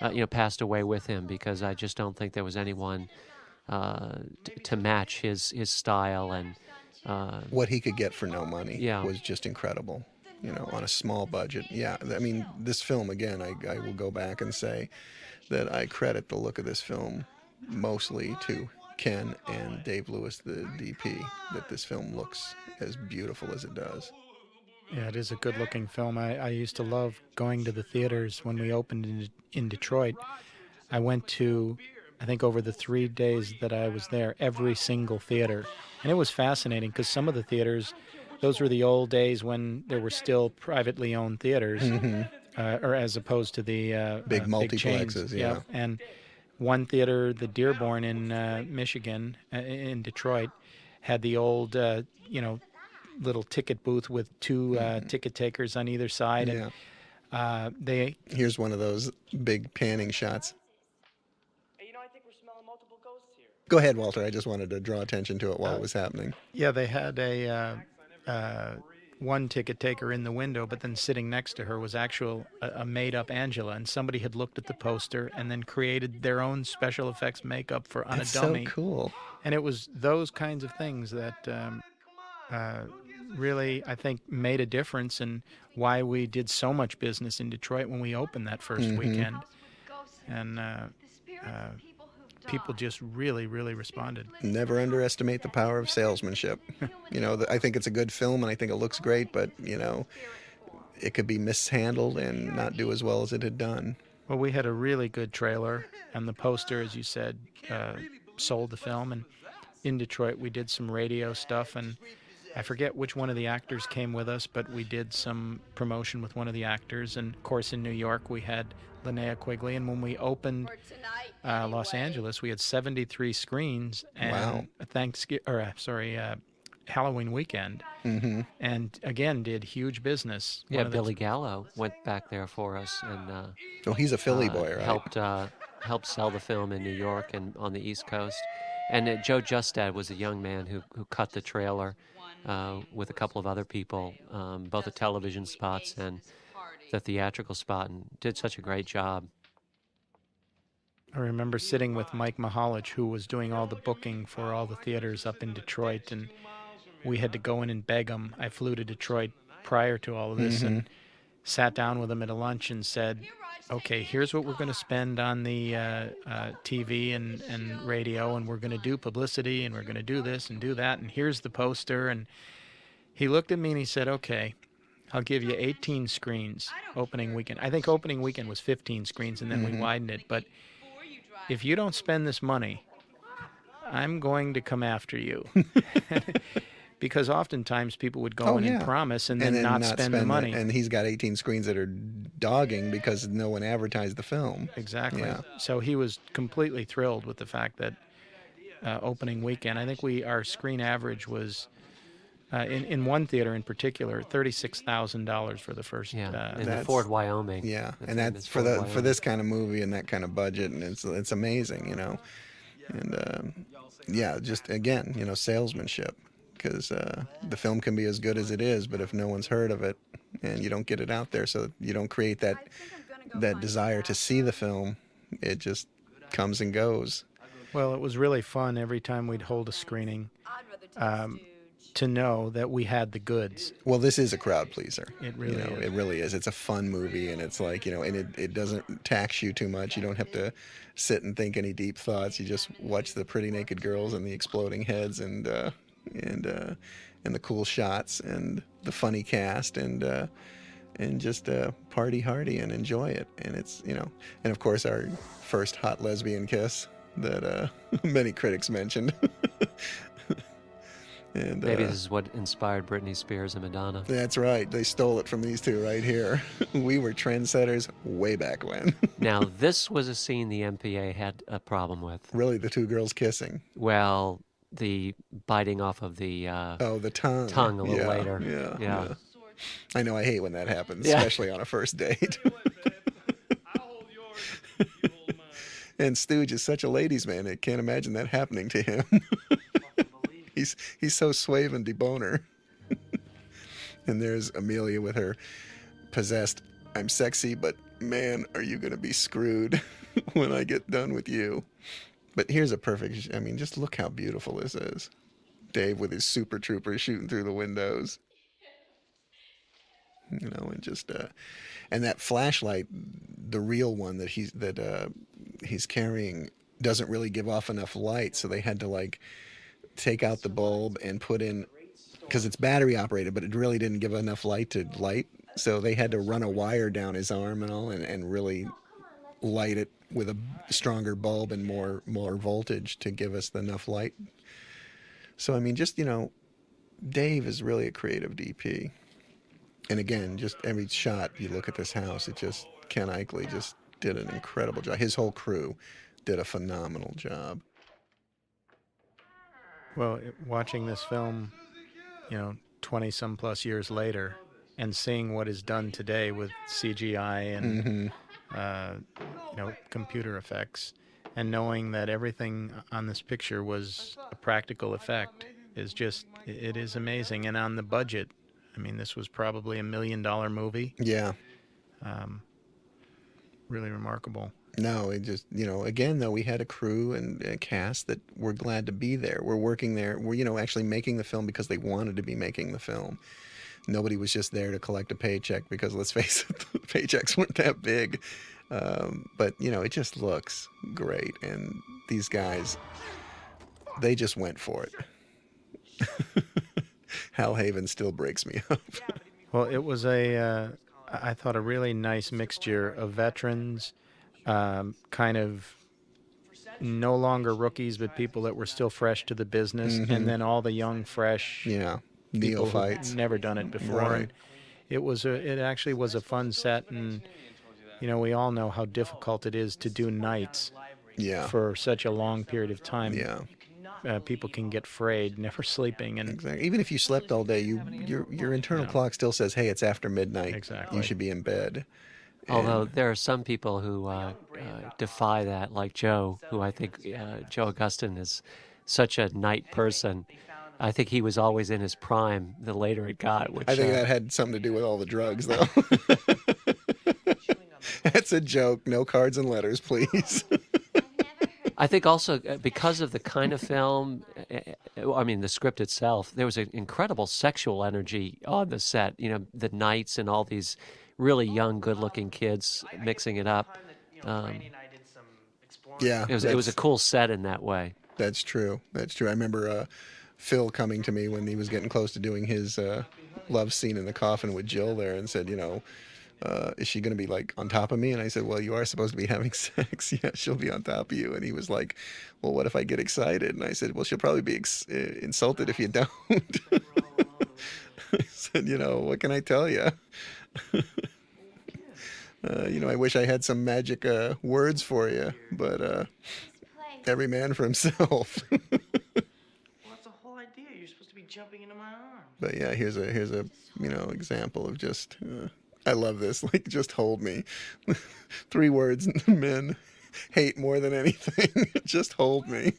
uh, you know, passed away with him, because I just don't think there was anyone uh, t to match his, his style and... Uh, what he could get for no money yeah. was just incredible. You know, on a small budget. Yeah, I mean, this film, again, I, I will go back and say that I credit the look of this film mostly to Ken and Dave Lewis, the D P, that this film looks as beautiful as it does. Yeah, it is a good-looking film. I, I used to love going to the theaters when we opened in, in Detroit. I went to, I think, over the three days that I was there, every single theater. And it was fascinating, because some of the theaters... Those were the old days when there were still privately owned theaters, mm-hmm. uh, or as opposed to the uh, big uh, multiplexes. Big yeah. yeah, and one theater, the Dearborn in uh, Michigan, uh, in Detroit, had the old, uh, you know, little ticket booth with two uh, mm-hmm. ticket takers on either side. Yeah. And, uh, they here's one of those big panning shots. Go ahead, Walter. I just wanted to draw attention to it while uh, it was happening. Yeah, they had a. Uh, Uh, one ticket taker in the window, but then sitting next to her was actual uh, a made-up Angela, and somebody had looked at the poster and then created their own special effects makeup for on That's a dummy. So cool. And it was those kinds of things that um, uh, really, I think, made a difference in why we did so much business in Detroit when we opened that first mm-hmm. weekend. And uh, uh, people just really, really responded. Never underestimate the power of salesmanship. You know, the, I think it's a good film, and I think it looks great, but, you know, it could be mishandled and not do as well as it had done. Well, we had a really good trailer, and the poster, as you said, uh, sold the film. And in Detroit, we did some radio stuff, and I forget which one of the actors came with us, but we did some promotion with one of the actors. And, of course, in New York, we had Linnea Quigley. And when we opened uh, Los Angeles, we had seventy-three screens. And wow. Thanksgiving, or uh, sorry, uh, Halloween weekend. Mm-hmm. And, again, did huge business. Yeah, Billy Gallo went back there for us. And uh, oh, he's a Philly uh, boy, right? Helped, uh, helped sell the film in New York and on the East Coast. And uh, Joe Justad was a young man who, who cut the trailer. Uh, with a couple of other people, um, both the television spots and the theatrical spot, and did such a great job. I remember sitting with Mike Mahalich, who was doing all the booking for all the theaters up in Detroit, and we had to go in and beg him. I flew to Detroit prior to all of this mm-hmm. and sat down with him at a lunch and said, okay, here's what we're going to spend on the uh, uh, T V and, and radio, and we're going to do publicity, and we're going to do this and do that, and here's the poster. And he looked at me and he said, okay, I'll give you eighteen screens opening weekend. I think opening weekend was fifteen screens, and then mm-hmm. we widened it. But if you don't spend this money, I'm going to come after you. Because oftentimes people would go oh, in yeah. and promise and then, and then not, not spend, spend the money. It. And he's got eighteen screens that are dogging because no one advertised the film. Exactly. Yeah. So he was completely thrilled with the fact that uh, opening weekend, I think we our screen average was, uh, in, in one theater in particular, thirty-six thousand dollars for the first. Yeah, uh, in the Ford, Wyoming. Yeah, and that's for, the, for this kind of movie and that kind of budget, and it's, it's amazing, you know. And, um, yeah, just, again, you know, salesmanship. Because uh, the film can be as good as it is, but if no one's heard of it and you don't get it out there, so you don't create that that desire to see the film, it just comes and goes. Well, it was really fun every time we'd hold a screening um, to know that we had the goods. Well, this is a crowd pleaser. It really, you know, is. It really is. It's a fun movie, and it's like, you know, and it, it doesn't tax you too much. You don't have to sit and think any deep thoughts. You just watch the pretty naked girls and the exploding heads and... Uh, and uh and the cool shots and the funny cast and uh and just uh party hardy and enjoy it. And it's, you know, and of course our first hot lesbian kiss that uh many critics mentioned. And maybe uh, this is what inspired Britney Spears and Madonna. That's right, they stole it from these two right here. We were trendsetters way back when. Now this was a scene the M P A had a problem with, really, the two girls kissing. Well, the biting off of the uh, oh the tongue tongue a little yeah, later. Yeah, yeah, yeah. I know. I hate when that happens, yeah. especially on a first date. And Stooge is such a ladies' man. I can't imagine that happening to him. he's he's so suave and debonair. And there's Amelia with her possessed, I'm sexy, but man, are you gonna be screwed when I get done with you. But here's a perfect, I mean, just look how beautiful this is. Dave with his super trooper shooting through the windows. You know, and just, uh, and that flashlight, the real one that he's, that uh, he's carrying doesn't really give off enough light. So they had to like take out the bulb and put in, because it's battery operated, but it really didn't give enough light to light. So they had to run a wire down his arm and all and, and really light it with a stronger bulb and more more voltage to give us enough light. So, I mean, just, you know, Dave is really a creative D P. And again, just every shot you look at this house, it just, Ken Eichley just did an incredible job. His whole crew did a phenomenal job. Well, it, watching this film, you know, twenty-some plus years later and seeing what is done today with C G I and... Mm-hmm. Uh, you know, computer effects, and knowing that everything on this picture was a practical effect is just, it is amazing. And on the budget, I mean, this was probably a million dollar movie. Yeah. Um, really remarkable. No, it just, you know, again, though, we had a crew and a cast that were glad to be there. We're working there. We're, you know, actually making the film because they wanted to be making the film. Nobody was just there to collect a paycheck because, let's face it, the paychecks weren't that big. Um, but, you know, it just looks great. And these guys, they just went for it. Hal Haven still breaks me up. Well, it was a, uh, I thought, a really nice mixture of veterans, um, kind of no longer rookies, but people that were still fresh to the business, mm-hmm. and then all the young, fresh... Yeah. Neophytes, never done it before. Right. And it was a, it actually was a fun set, and you know we all know how difficult it is to do nights yeah. for such a long period of time. Yeah, uh, people can get frayed, never sleeping, and exactly. even if you slept all day, you your your internal yeah. clock still says, hey, it's after midnight. Exactly, you should be in bed. Although there are some people who uh, uh, defy that, like Joe, who I think uh, Joe Augustine is such a night person. I think he was always in his prime the later it got. Which, I think uh, that had something to do with all the drugs, though. That's a joke. No cards and letters, please. I think also because of the kind of film, I mean, the script itself, there was an incredible sexual energy on the set. You know, the nights and all these really young, good-looking kids mixing it up. Um, yeah, it was, it was a cool set in that way. That's true. That's true. I remember uh, Phil coming to me when he was getting close to doing his uh, love scene in the coffin with Jill there and said, you know, uh, is she going to be, like, on top of me? And I said, well, you are supposed to be having sex. Yeah, she'll be on top of you. And he was like, well, what if I get excited? And I said, well, she'll probably be ex- insulted if you don't. I said, you know, what can I tell you? Uh, you know, I wish I had some magic uh, words for you, but uh, every man for himself. Well, that's the whole idea. You're supposed to be jumping into my arms. But yeah, here's a here's a you know example of just uh, I love this. Like, just hold me. Three words men hate more than anything. Just hold me.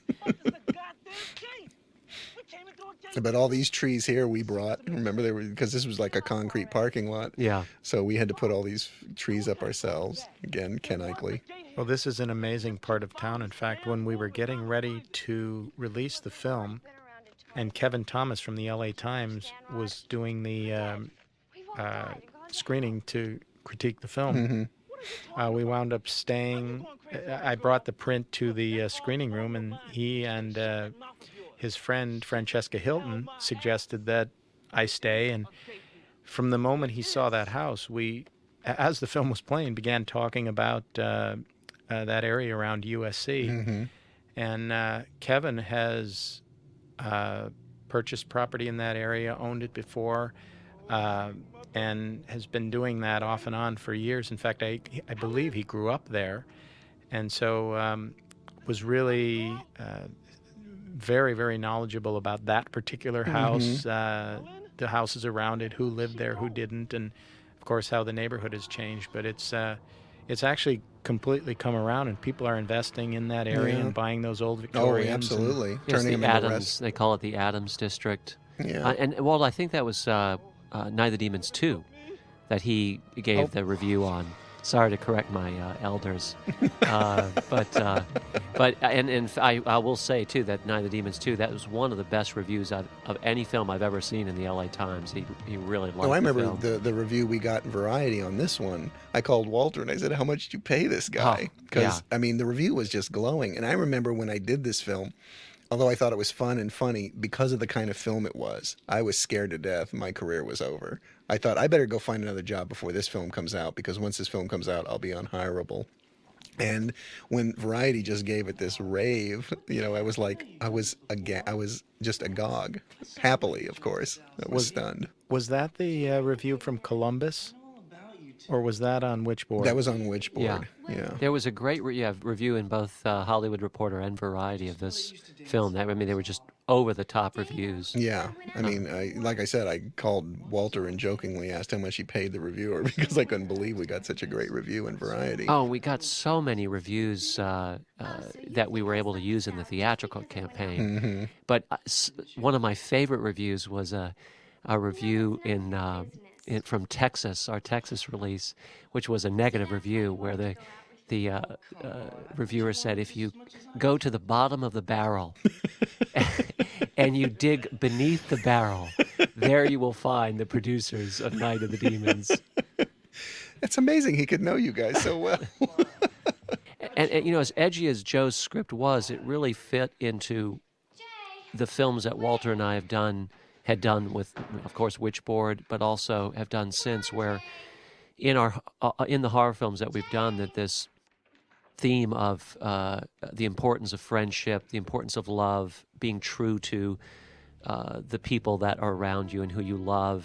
But all these trees here we brought. Remember, they were because this was like a concrete parking lot. Yeah. So we had to put all these trees up ourselves. Again, Ken Eichley. Well, this is an amazing part of town. In fact, when we were getting ready to release the film, and Kevin Thomas from the L A Times was doing the um, uh, screening to critique the film, mm-hmm. uh, we wound up staying. I brought the print to the uh, screening room, and he and uh, his friend Francesca Hilton suggested that I stay, and from the moment he saw that house, we, as the film was playing, began talking about uh, uh, that area around U S C, mm-hmm. and uh, Kevin has uh, purchased property in that area, owned it before, uh, and has been doing that off and on for years. In fact, I, I believe he grew up there, and so um, was really... Uh, very, very knowledgeable about that particular house, mm-hmm. uh, the houses around it, who lived there, who didn't, and, of course, how the neighborhood has changed. But it's uh, it's actually completely come around, and people are investing in that area yeah. and buying those old Victorians. Oh, absolutely. And, Turning the them Adams, into rest. They call it the Adams District. Yeah. Uh, and, Walt, I think that was uh, uh, Night of the Demons two that he gave oh. the review on. Sorry to correct my uh, elders, uh, but uh, but and and I, I will say too that Night of the Demons two, that was one of the best reviews I've, of any film I've ever seen in the L A Times. He he really liked. Oh, I remember the, the, the review we got in Variety on this one. I called Walter and I said, "How much did you pay this guy?" Because oh, yeah. I mean, the review was just glowing. And I remember when I did this film. Although I thought it was fun and funny, because of the kind of film it was, I was scared to death. My career was over. I thought, I better go find another job before this film comes out, because once this film comes out, I'll be unhireable. And when Variety just gave it this rave, you know, I was like, I was aga- I was just agog. Happily, of course. I was, was stunned. Was that the uh, review from Columbus? Or was that on Witchboard? That was on Witchboard. Yeah. yeah. There was a great re- yeah, review in both uh, Hollywood Reporter and Variety of this film. That I mean, they were just over-the-top reviews. Yeah. I mean, I, like I said, I called Walter and jokingly asked how much he paid the reviewer, because I couldn't believe we got such a great review in Variety. Oh, we got so many reviews uh, uh, that we were able to use in the theatrical campaign. Mm-hmm. But uh, s- one of my favorite reviews was a, a review in... Uh, It, from Texas, our Texas release, which was a negative review, where the the uh, uh, reviewer said, if you go to the bottom of the barrel and you dig beneath the barrel, there you will find the producers of Night of the Demons. That's amazing. He could know you guys so well. and, and, you know, as edgy as Joe's script was, it really fit into the films that Walter and I have done had done with, of course, Witchboard, but also have done since, where in our uh, in the horror films that we've done, that this theme of uh, the importance of friendship, the importance of love, being true to uh, the people that are around you and who you love,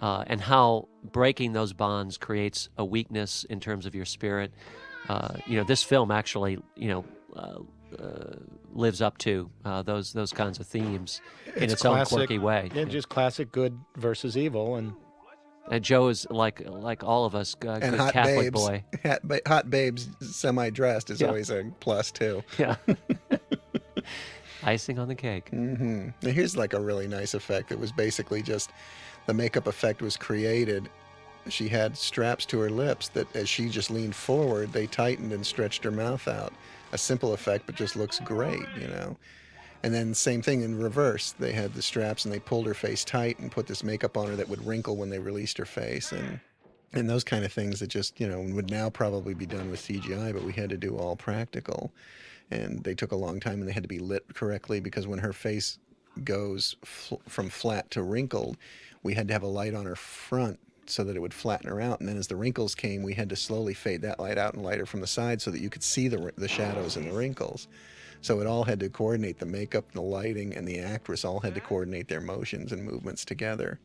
uh, and how breaking those bonds creates a weakness in terms of your spirit. Uh, you know, this film actually, you know, uh, Uh, lives up to uh, those those kinds of themes in its, its classic, own quirky way. Yeah, just classic good versus evil, and and Joe is like like all of us, uh, good hot Catholic babes, boy. Hot, ba- hot babes, semi-dressed is yeah. always a plus too. Yeah, icing on the cake. Mm-hmm. Now here's like a really nice effect. It was basically just the makeup effect was created. She had straps to her lips that, as she just leaned forward, they tightened and stretched her mouth out. A simple effect, but just looks great, you know. And then same thing in reverse. They had the straps and they pulled her face tight and put this makeup on her that would wrinkle when they released her face. And and those kind of things that just, you know, would now probably be done with C G I, but we had to do all practical. And they took a long time, and they had to be lit correctly, because when her face goes fl from flat to wrinkled, we had to have a light on her front so that it would flatten her out. And then as the wrinkles came, we had to slowly fade that light out and light her from the side so that you could see the, the shadows and the wrinkles. So it all had to coordinate. The makeup, the lighting, and the actress all had to coordinate their motions and movements together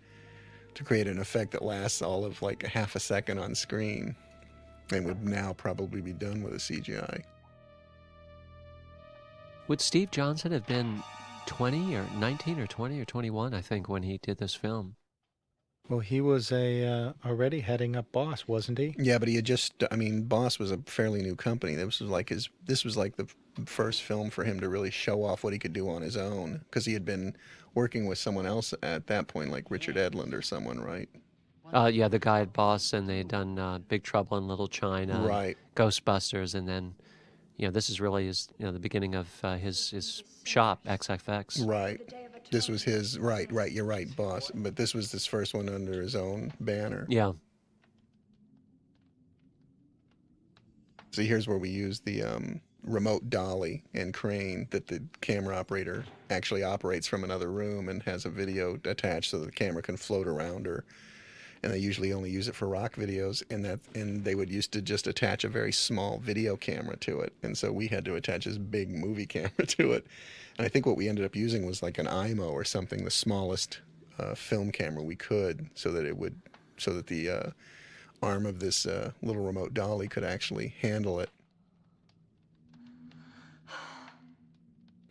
to create an effect that lasts all of like a half a second on screen and would now probably be done with a C G I. Would Steve Johnson have been twenty or nineteen or twenty or twenty-one, I think, when he did this film? Well, he was a uh, already heading up Boss, wasn't he? Yeah, but he had just, I mean, Boss was a fairly new company. This was like his, this was like the first film for him to really show off what he could do on his own, because he had been working with someone else at that point, like Richard Edlund or someone, right? Uh, yeah, the guy at Boss, and they had done uh, Big Trouble in Little China, right. Ghostbusters, and then, you know, this is really his, you know, the beginning of uh, his, his shop, X F X. Right. This was his, right, right, you're right, Boss. But this was his first one under his own banner. Yeah. So here's where we use the um, remote dolly and crane that the camera operator actually operates from another room and has a video attached so that the camera can float around her. And they usually only use it for rock videos, and that, and they would used to just attach a very small video camera to it. And so we had to attach this big movie camera to it. And I think what we ended up using was like an I M O or something, the smallest uh, film camera we could, so that it would, so that the uh, arm of this uh, little remote dolly could actually handle it.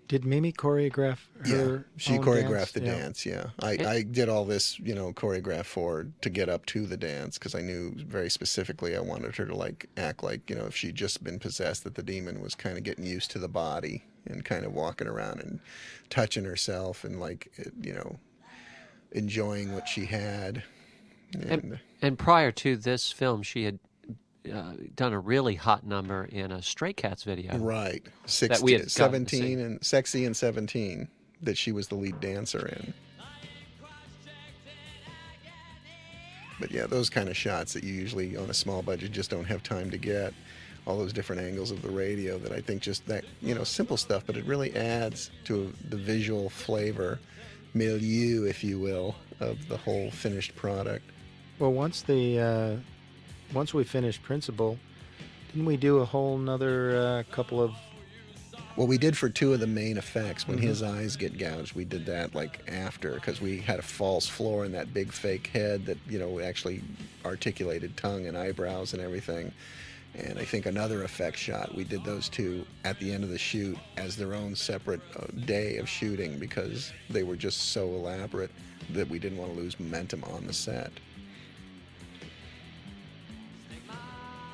Did Mimi choreograph her? Yeah, she own choreographed dance? the yeah. dance. Yeah, I, I did all this, you know, choreograph for to get up to the dance, because I knew very specifically I wanted her to like act like, you know, if she'd just been possessed, that the demon was kind of getting used to the body and kind of walking around and touching herself and like, you know, enjoying what she had. And and, and prior to this film, she had Uh, done a really hot number in a Stray Cats video. Right. sixteen, that we had seventeen and Sexy and seventeen, that she was the lead dancer in. But yeah, those kind of shots that you usually on a small budget just don't have time to get. All those different angles of the radio that I think just that, you know, simple stuff, but it really adds to the visual flavor, milieu, if you will, of the whole finished product. Well, once the uh Once we finished Principal, didn't we do a whole nother uh, couple of... Well, we did for two of the main effects. When mm-hmm. his eyes get gouged, we did that, like, after, because we had a false floor and that big fake head that, you know, actually articulated tongue and eyebrows and everything. And I think another effect shot, we did those two at the end of the shoot as their own separate uh, day of shooting, because they were just so elaborate that we didn't want to lose momentum on the set.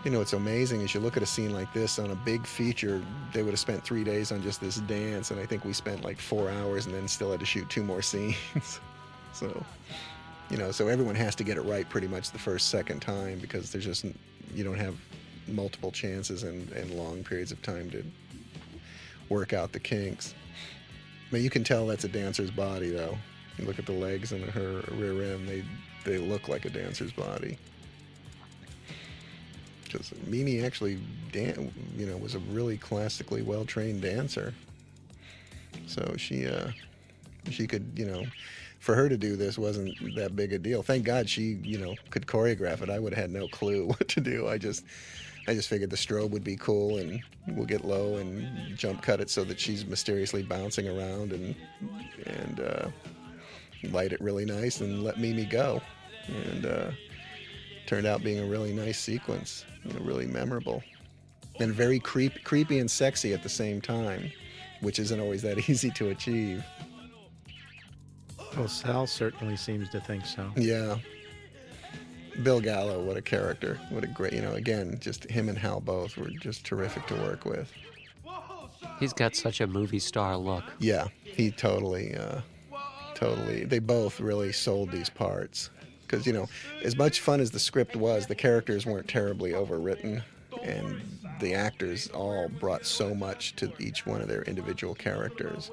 You know, what's amazing is you look at a scene like this on a big feature, they would have spent three days on just this dance, and I think we spent like four hours and then still had to shoot two more scenes. So, you know, so everyone has to get it right pretty much the first, second time, because there's just, you don't have multiple chances and, and long periods of time to work out the kinks. But you can tell that's a dancer's body, though. You look at the legs and her rear end, they, they look like a dancer's body. Because Mimi actually, dan you know, was a really classically well-trained dancer. So she, uh, she could, you know, for her to do this wasn't that big a deal. Thank God she, you know, could choreograph it. I would have had no clue what to do. I just, I just figured the strobe would be cool, and we'll get low and jump cut it so that she's mysteriously bouncing around, and and uh, light it really nice and let Mimi go. And uh, turned out being a really nice sequence, you know, really memorable, and very creep, creepy and sexy at the same time, which isn't always that easy to achieve. Well, Sal certainly seems to think so. Yeah. Bill Gallo, what a character. What a great, you know, again, just him and Hal both were just terrific to work with. He's got such a movie star look. Yeah, he totally, uh, totally, they both really sold these parts. Because, you know, as much fun as the script was, the characters weren't terribly overwritten, and the actors all brought so much to each one of their individual characters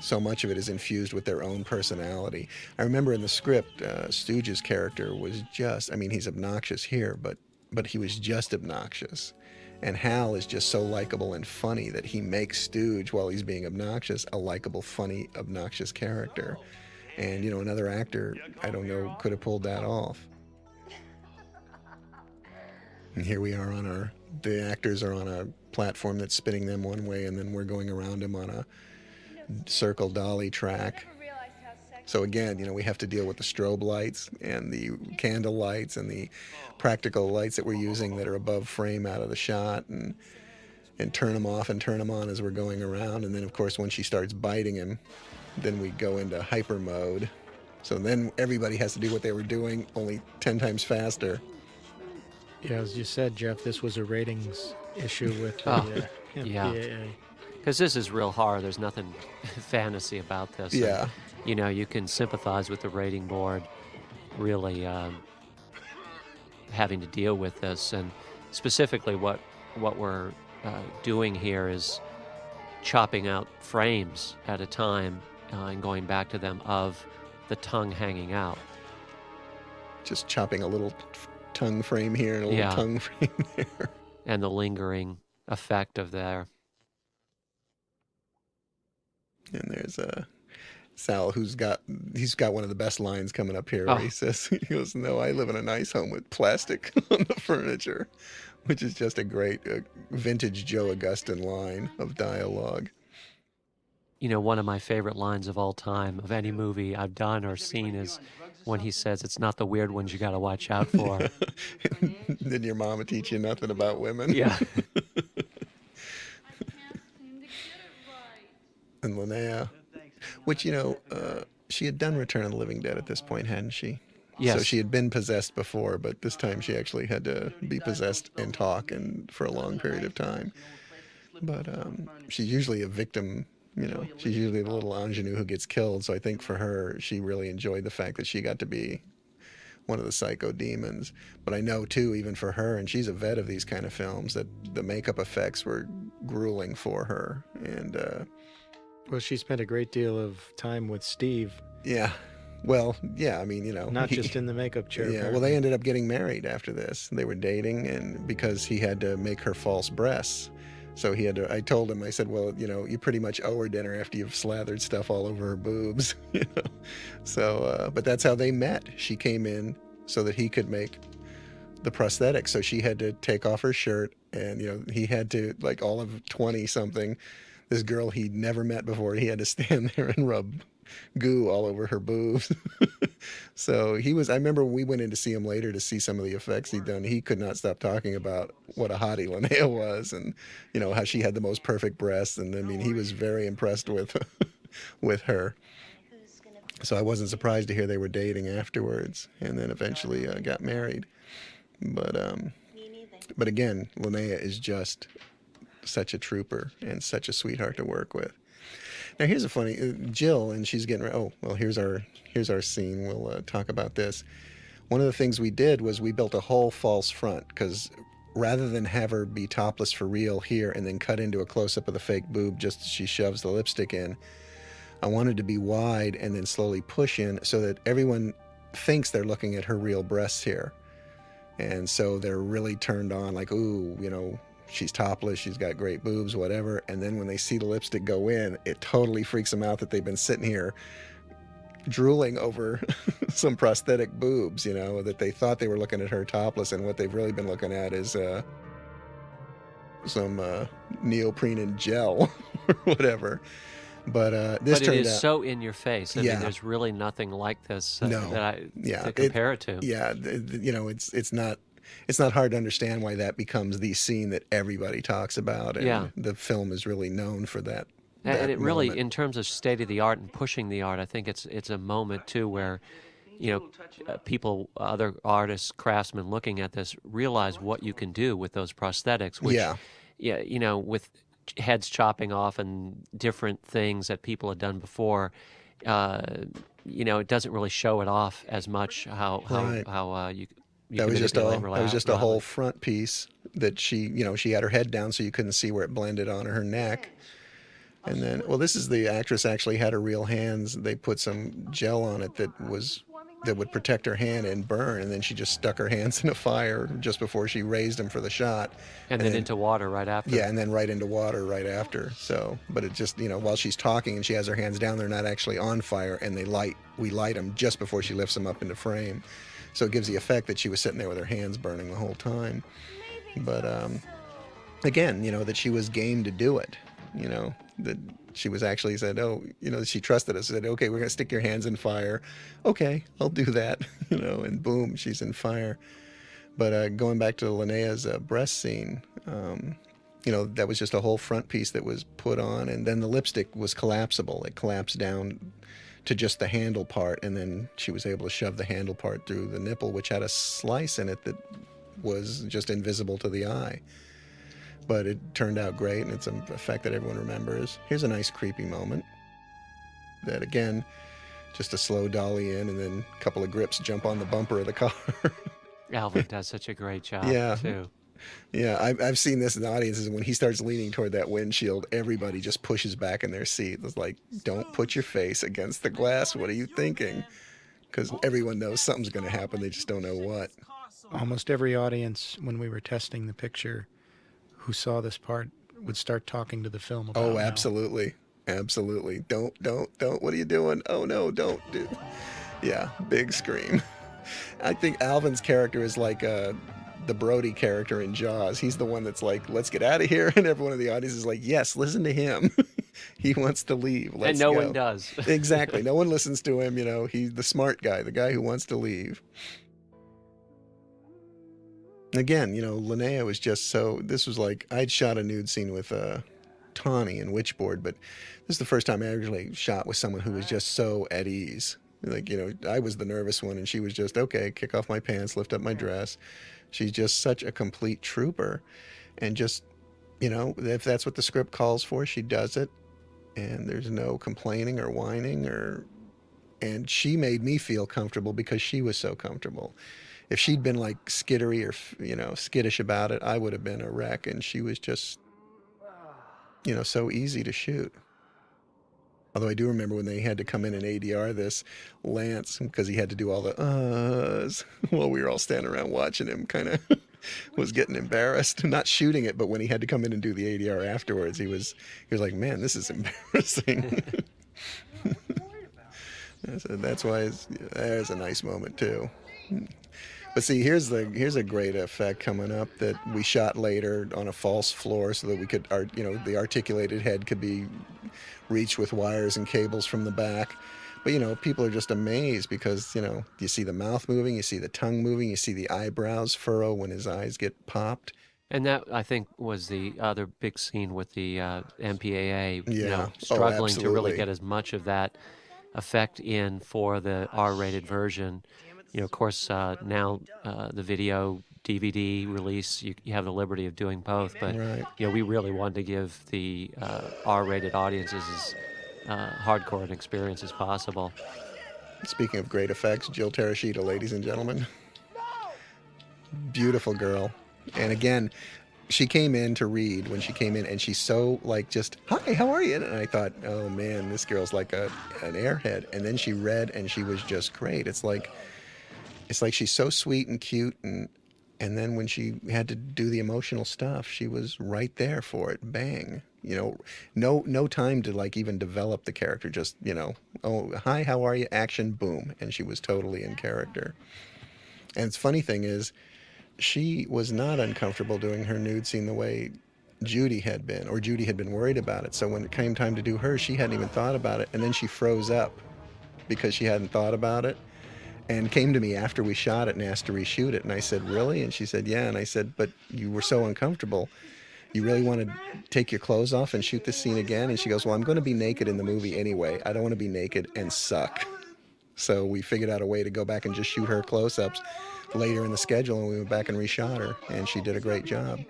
so much of it is infused with their own personality. I remember in the script, uh, Stooge's character was just, I mean, he's obnoxious here, but but he was just obnoxious. And Hal is just so likable and funny that he makes Stooge, while he's being obnoxious, a likable, funny, obnoxious character. And, you know, another actor, I don't know, could have pulled that off. And here we are on our, the actors are on a platform that's spinning them one way, and then we're going around them on a circle dolly track. So again, you know, we have to deal with the strobe lights and the candle lights and the practical lights that we're using that are above frame out of the shot, and and turn them off and turn them on as we're going around. And then, of course, when she starts biting him, then we go into hyper mode. So then everybody has to do what they were doing, only ten times faster. Yeah, as you said, Jeff, this was a ratings issue with the oh, uh, yeah. Because this is real horror. There's nothing fantasy about this. Yeah. And, you know, you can sympathize with the rating board really um, having to deal with this. And specifically what, what we're uh, doing here is chopping out frames at a time uh, and going back to them of the tongue hanging out. Just chopping a little tongue frame here and a little yeah. tongue frame there. And the lingering effect of there. And there's a uh, Sal who's got he's got one of the best lines coming up here. Oh. Where he says, he goes, "No, I live in a nice home with plastic on the furniture," which is just a great uh, vintage Joe Augustine line of dialogue. You know, one of my favorite lines of all time of any movie I've done or seen is when he says, "It's not the weird ones you got to watch out for." Yeah. Did your mama teach you nothing about women? Yeah. And Linnea, which, you know, uh, she had done Return of the Living Dead at this point, hadn't she? Yes. So she had been possessed before, but this time she actually had to be possessed and talk and for a long period of time. But um, she's usually a victim, you know, she's usually the little ingenue who gets killed. So I think for her, she really enjoyed the fact that she got to be one of the psycho demons. But I know, too, even for her, and she's a vet of these kind of films, that the makeup effects were grueling for her. And, uh, well, she spent a great deal of time with Steve. Yeah. Well, yeah, I mean, you know. Not he, just in the makeup chair. Yeah, apparently. Well, they ended up getting married after this. They were dating, and because he had to make her false breasts. So he had to, I told him, I said, well, you know, you pretty much owe her dinner after you've slathered stuff all over her boobs. You know? So, uh, but that's how they met. She came in so that he could make the prosthetic. So she had to take off her shirt, and, you know, he had to, like all of twenty-something, this girl he'd never met before, he had to stand there and rub goo all over her boobs. So he was, I remember when we went in to see him later to see some of the effects he'd done, he could not stop talking about what a hottie Linnea was and, you know, how she had the most perfect breasts. And I mean, he was very impressed with, with her. So I wasn't surprised to hear they were dating afterwards and then eventually uh, got married. But, um, but again, Linnea is just such a trooper and such a sweetheart to work with. Now here's a funny uh, Jill, and she's getting oh well here's our here's our scene. We'll uh, talk about this. One of the things we did was we built a whole false front, because rather than have her be topless for real here and then cut into a close-up of the fake boob just as she shoves the lipstick in, I wanted to be wide and then slowly push in so that everyone thinks they're looking at her real breasts here, and so they're really turned on, like, ooh, you know, she's topless, she's got great boobs, whatever. And then when they see the lipstick go in, it totally freaks them out that they've been sitting here drooling over some prosthetic boobs, you know, that they thought they were looking at her topless, and what they've really been looking at is uh, some uh, neoprene and gel or whatever. But uh, this but turned out... But it is out, so in your face. I yeah. mean, there's really nothing like this uh, no. that I, yeah. to compare it, it to. Yeah, you know, it's it's not... It's not hard to understand why that becomes the scene that everybody talks about, and yeah. the film is really known for that. And, that and it really, moment. In terms of state of the art and pushing the art, I think it's it's a moment too where, you know, people, other artists, craftsmen looking at this realize what you can do with those prosthetics. Which, yeah, yeah, you know, with heads chopping off and different things that people had done before. Uh, you know, it doesn't really show it off as much how how right. how uh, you. You that was just a that was just a whole front piece that she, you know, she had her head down so you couldn't see where it blended on her neck. And then, well, this is the actress actually had her real hands. They put some gel on it that was that would protect her hand and burn, and then she just stuck her hands in a fire just before she raised them for the shot. And, and then, then into water right after. Yeah, and then right into water right after. So, but it just, you know, while she's talking and she has her hands down, they're not actually on fire, and they light, we light them just before she lifts them up into frame. So it gives the effect that she was sitting there with her hands burning the whole time. But um, again, you know, that she was game to do it, you know, that she was actually said, oh, you know, she trusted us, said, okay, we're going to stick your hands in fire. Okay, I'll do that, you know, and boom, she's in fire. But uh, going back to Linnea's uh, breast scene, um, you know, that was just a whole front piece that was put on, and then the lipstick was collapsible. It collapsed down to just the handle part, and then she was able to shove the handle part through the nipple, which had a slice in it that was just invisible to the eye. But it turned out great, and it's an effect that everyone remembers. Here's a nice creepy moment that, again, just a slow dolly in, and then a couple of grips jump on the bumper of the car. Alvin does such a great job, yeah. too. Yeah, I've, I've seen this in the audiences, and when he starts leaning toward that windshield, everybody just pushes back in their seat. It's like, don't put your face against the glass. What are you thinking? Because everyone knows something's going to happen. They just don't know what. Almost every audience, when we were testing the picture, who saw this part would start talking to the film about oh, absolutely. Now. Absolutely. Don't, don't, don't. What are you doing? Oh, no, don't. do. Yeah, big scream. I think Alvin's character is like uh, the Brody character in Jaws. He's the one that's like, let's get out of here. And everyone in the audience is like, yes, listen to him. He wants to leave. Let's and no go. one does. Exactly. No one listens to him. You know, he's the smart guy, the guy who wants to leave. Again, you know, Linnea was just so, this was like, I'd shot a nude scene with uh, Tawny in Witchboard, but this is the first time I actually shot with someone who was just so at ease. Like, you know, I was the nervous one, and she was just, okay, kick off my pants, lift up my dress. She's just such a complete trooper. And just, you know, if that's what the script calls for, she does it. And there's no complaining or whining or, and she made me feel comfortable because she was so comfortable. If she'd been like skittery or, you know, skittish about it, I would have been a wreck. And she was just, you know, so easy to shoot. Although I do remember when they had to come in and A D R this, Lance, because he had to do all the uhs while we were all standing around watching him, kind of was getting embarrassed. Not shooting it, but when he had to come in and do the A D R afterwards, he was he was like, man, this is embarrassing. So that's why it's, there's a nice moment, too. But see, here's the here's a great effect coming up that we shot later on a false floor so that we could, art, you know, the articulated head could be reached with wires and cables from the back. But, you know, people are just amazed because, you know, you see the mouth moving, you see the tongue moving, you see the eyebrows furrow when his eyes get popped. And that, I think, was the other big scene with the uh, M P A A, yeah. you know, struggling oh, to really get as much of that effect in for the R-rated version. You know, of course, uh, now uh, the video D V D release, you, you have the liberty of doing both. But, right. you know, we really wanted to give the uh, R-rated audiences as uh, hardcore an experience as possible. Speaking of great effects, Jill Tereshita, ladies and gentlemen. Beautiful girl. And again, she came in to read when she came in, and she's so, like, just, hi, how are you? And I thought, oh, man, this girl's like a an airhead. And then she read, and she was just great. It's like... It's like she's so sweet and cute, and and then when she had to do the emotional stuff, she was right there for it. Bang. You know, no no time to, like, even develop the character. Just, you know, oh, hi, how are you? Action, boom. And she was totally in character. And the funny thing is, she was not uncomfortable doing her nude scene the way Judy had been, or Judy had been worried about it. So when it came time to do her, she hadn't even thought about it, and then she froze up because she hadn't thought about it. And came to me after we shot it and asked to reshoot it. And I said, really? And she said, yeah. And I said, but you were so uncomfortable. You really want to take your clothes off and shoot this scene again? And she goes, well, I'm going to be naked in the movie anyway. I don't want to be naked and suck. So we figured out a way to go back and just shoot her close-ups later in the schedule. And we went back and reshot her. And she did a great job.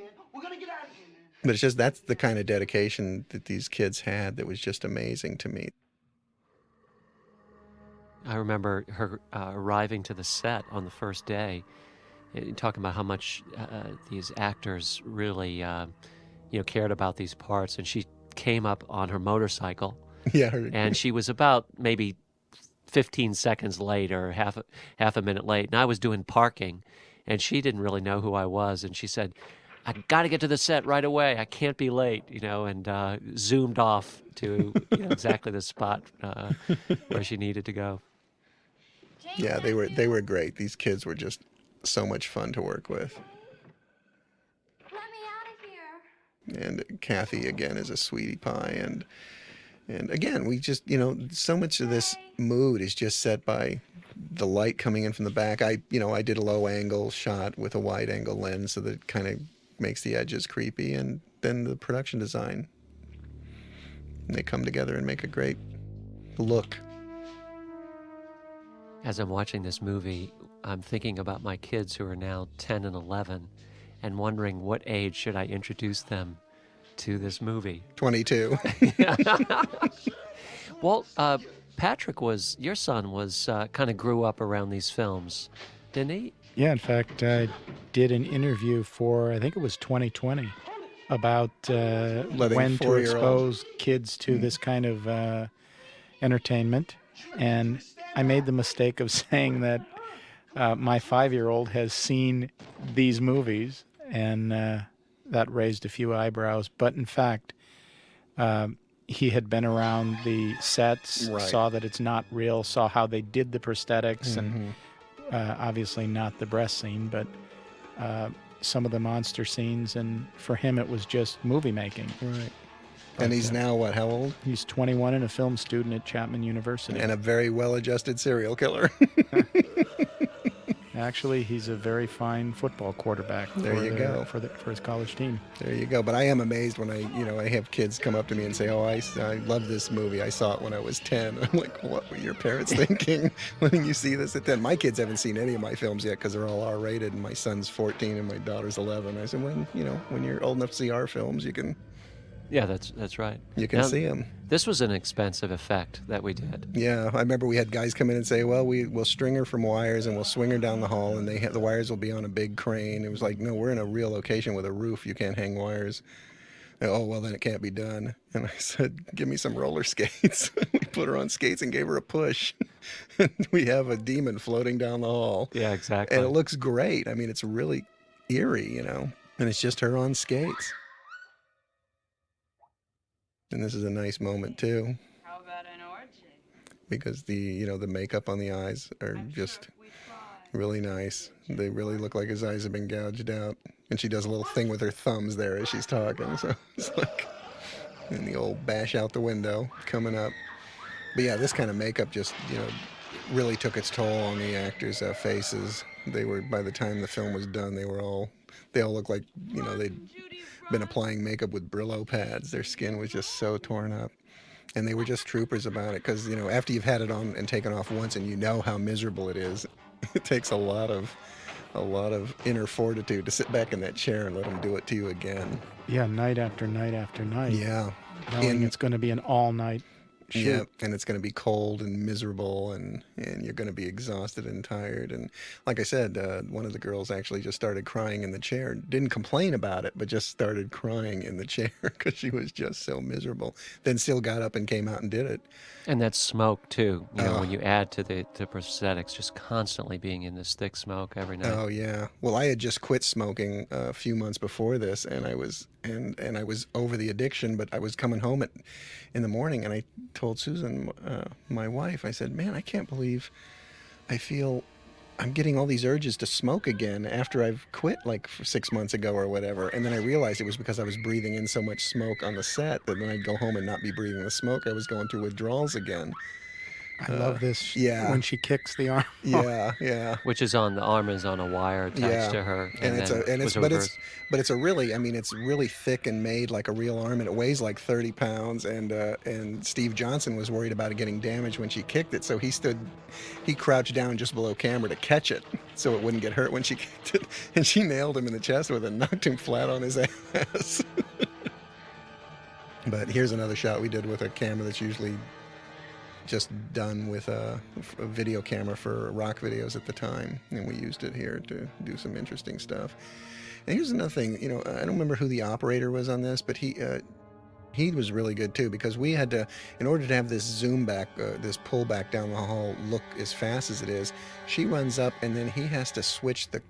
But it's just, that's the kind of dedication that these kids had that was just amazing to me. I remember her uh, arriving to the set on the first day, and talking about how much uh, these actors really, uh, you know, cared about these parts. And she came up on her motorcycle. Yeah. Her... And she was about maybe fifteen seconds late or half a, half a minute late. And I was doing parking, and she didn't really know who I was. And she said, I got to get to the set right away. I can't be late, you know, and uh, zoomed off to you know, exactly the spot uh, where she needed to go. Yeah, they were they were great. These kids were just so much fun to work with. Let me out of here. And Kathy, again, is a sweetie pie. And, and again, we just, you know, so much of this mood is just set by the light coming in from the back. I, you know, I did a low angle shot with a wide angle lens, so that it kind of makes the edges creepy. And then the production design. And they come together and make a great look. As I'm watching this movie, I'm thinking about my kids who are now ten and eleven and wondering what age should I introduce them to this movie? twenty-two. Well, uh, Patrick was, your son was, uh, kind of grew up around these films, didn't he? Yeah, in fact, I did an interview for, I think it was twenty twenty, about uh, when to expose kids to mm-hmm. this kind of uh, entertainment. And I made the mistake of saying that uh, my five-year-old has seen these movies, and uh, that raised a few eyebrows. But in fact, uh, he had been around the sets, right. Saw that it's not real, saw how they did the prosthetics, mm-hmm. and uh, obviously not the breast scene, but uh, some of the monster scenes. And for him, it was just movie making. Right. And he's now, what, how old? He's twenty-one and a film student at Chapman University. And a very well-adjusted serial killer. Actually, he's a very fine football quarterback. There you go. For, the, for his college team. There you go. But I am amazed when I, you know, I have kids come up to me and say, oh, I, I love this movie. I saw it when I was ten. I'm like, what were your parents thinking when you see this at ten? My kids haven't seen any of my films yet because they're all R-rated, and my son's fourteen and my daughter's eleven. I said, when, you know, when you're old enough to see our films, you can... Yeah, that's that's right. You can now, see them. This was an expensive effect that we did. Yeah, I remember we had guys come in and say, well, we, we'll string her from wires and we'll swing her down the hall, and they ha the wires will be on a big crane. It was like, no, we're in a real location with a roof. You can't hang wires. And, oh, well, then it can't be done. And I said, give me some roller skates. We put her on skates and gave her a push. And we have a demon floating down the hall. Yeah, exactly. And it looks great. I mean, it's really eerie, you know, and it's just her on skates. And this is a nice moment too. How about an orgy? Because the you know the makeup on the eyes are I'm just sure really nice. They really look like his eyes have been gouged out. And she does a little thing with her thumbs there as she's talking. So it's like, and the old bash out the window coming up. But yeah, this kind of makeup just you know really took its toll on the actors' uh, faces. They were by the time the film was done, they were all they all looked like you know they'd been applying makeup with Brillo pads. Their skin was just so torn up, and they were just troopers about it, because you know after you've had it on and taken off once and you know how miserable it is, it takes a lot of a lot of inner fortitude to sit back in that chair and let them do it to you again. Yeah, night after night after night. Yeah, knowing and, it's going to be an all-night shoot. Yeah, and it's going to be cold and miserable, and and you're going to be exhausted and tired. And like I said, uh, one of the girls actually just started crying in the chair. Didn't complain about it, but just started crying in the chair because she was just so miserable. Then still got up and came out and did it. And that smoke too. You know, uh, when you add to the the prosthetics, just constantly being in this thick smoke every night. Oh yeah. Well, I had just quit smoking a few months before this, and I was and and I was over the addiction. But I was coming home at in the morning, and I told Susan, uh, my wife, I said, man, I can't believe I feel I'm getting all these urges to smoke again after I've quit like six months ago or whatever. And then I realized it was because I was breathing in so much smoke on the set that then I'd go home and not be breathing the smoke. I was going through withdrawals again. I uh, love this. Yeah, when she kicks the arm. Yeah, yeah. Which is on the arm is on a wire attached yeah. to her, and, and it's a and it's but reversed. it's but it's a really I mean it's really thick and made like a real arm, and it weighs like thirty pounds. And uh, and Steve Johnson was worried about it getting damaged when she kicked it, so he stood, he crouched down just below camera to catch it, so it wouldn't get hurt when she kicked it. And she nailed him in the chest with it, knocked him flat on his ass. But here's another shot we did with a camera that's usually just done with a, a video camera for rock videos at the time, and we used it here to do some interesting stuff. And here's another thing, you know, I don't remember who the operator was on this, but he uh, he was really good too, because we had to, in order to have this zoom back, uh, this pull back down the hall look as fast as it is, she runs up and then he has to switch the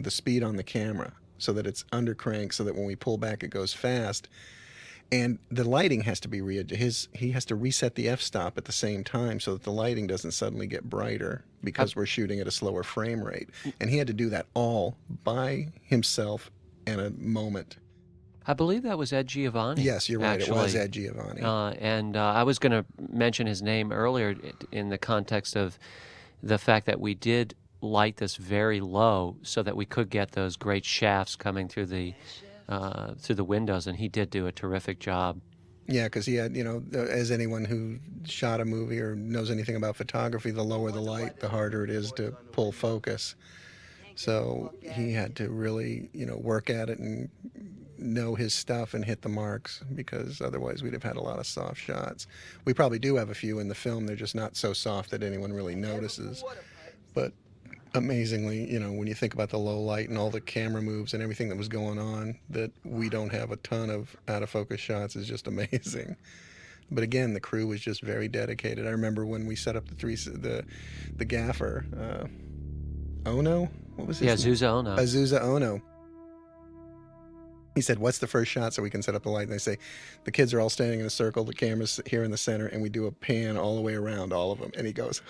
the speed on the camera so that it's under crank, so that when we pull back it goes fast. And the lighting has to be readjusted. His he has to reset the f-stop at the same time so that the lighting doesn't suddenly get brighter because we're shooting at a slower frame rate. And he had to do that all by himself in a moment. I believe that was Ed Giovanni. Yes, you're right. Actually. It was Ed Giovanni. Uh, and uh, I was going to mention his name earlier in the context of the fact that we did light this very low so that we could get those great shafts coming through the Uh, through the windows, and he did do a terrific job. Yeah, because he had, you know, as anyone who shot a movie or knows anything about photography, the lower the light, the harder it is to pull focus. So he had to really, you know, work at it and know his stuff and hit the marks, because otherwise we'd have had a lot of soft shots. We probably do have a few in the film. They're just not so soft that anyone really notices. But amazingly, you know, when you think about the low light and all the camera moves and everything that was going on, that we don't have a ton of out-of-focus shots is just amazing. But again, the crew was just very dedicated. I remember when we set up the three, the, the gaffer, uh, Ono? What was his yeah, name? Azusa Ono. Azusa Ono. He said, "What's the first shot so we can set up the light?" And they say, "The kids are all standing in a circle, the camera's here in the center, and we do a pan all the way around all of them." And he goes,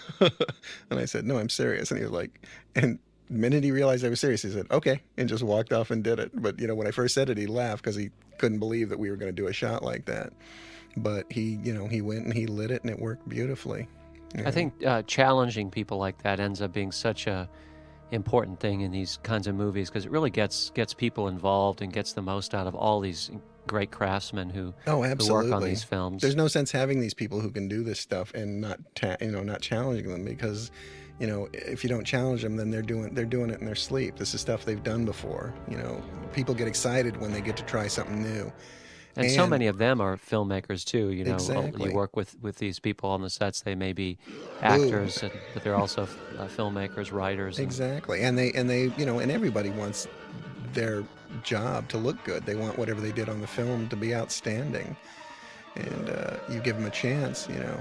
and I said, "No, I'm serious." And he was like, and the minute he realized I was serious, he said, "Okay," and just walked off and did it. But, you know, when I first said it, he laughed because he couldn't believe that we were going to do a shot like that. But he, you know, he went and he lit it, and it worked beautifully. You know? I think uh, challenging people like that ends up being such a important thing in these kinds of movies, because it really gets gets people involved and gets the most out of all these great craftsmen who, oh, absolutely. who work on these films. There's no sense having these people who can do this stuff and not ta you know not challenging them, because you know if you don't challenge them, then they're doing they're doing it in their sleep. This is stuff they've done before. You know, people get excited when they get to try something new. And, and so many of them are filmmakers too. You know, exactly. You work with with these people on the sets. They may be actors, and, but they're also uh, filmmakers, writers. And... Exactly, and they and they you know, and everybody wants their job to look good. They want whatever they did on the film to be outstanding, and uh, you give them a chance. You know,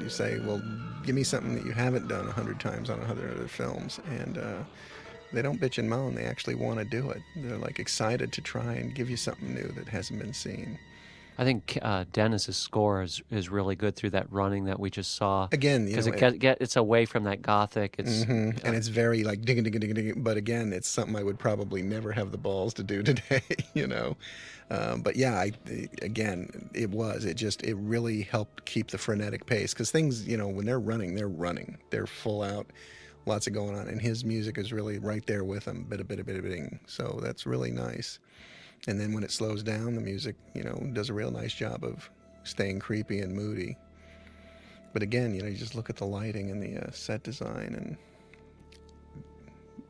you say, "Well, give me something that you haven't done a hundred times on a hundred other films," and uh, they don't bitch and moan. They actually want to do it. They're like excited to try and give you something new that hasn't been seen. I think uh, Dennis's score is, is really good through that running that we just saw. Again, because it, it get it's away from that gothic. It's mm-hmm. uh, and it's very like ding ding ding ding. But again, it's something I would probably never have the balls to do today. You know, um, but yeah, I, again, it was it just it really helped keep the frenetic pace, because things, you know, when they're running, they're running, they're full out. Lots of going on, and his music is really right there with him, bit a bit a bit a bit. So that's really nice. And then when it slows down, the music, you know, does a real nice job of staying creepy and moody. But again, you know, you just look at the lighting and the uh, set design, and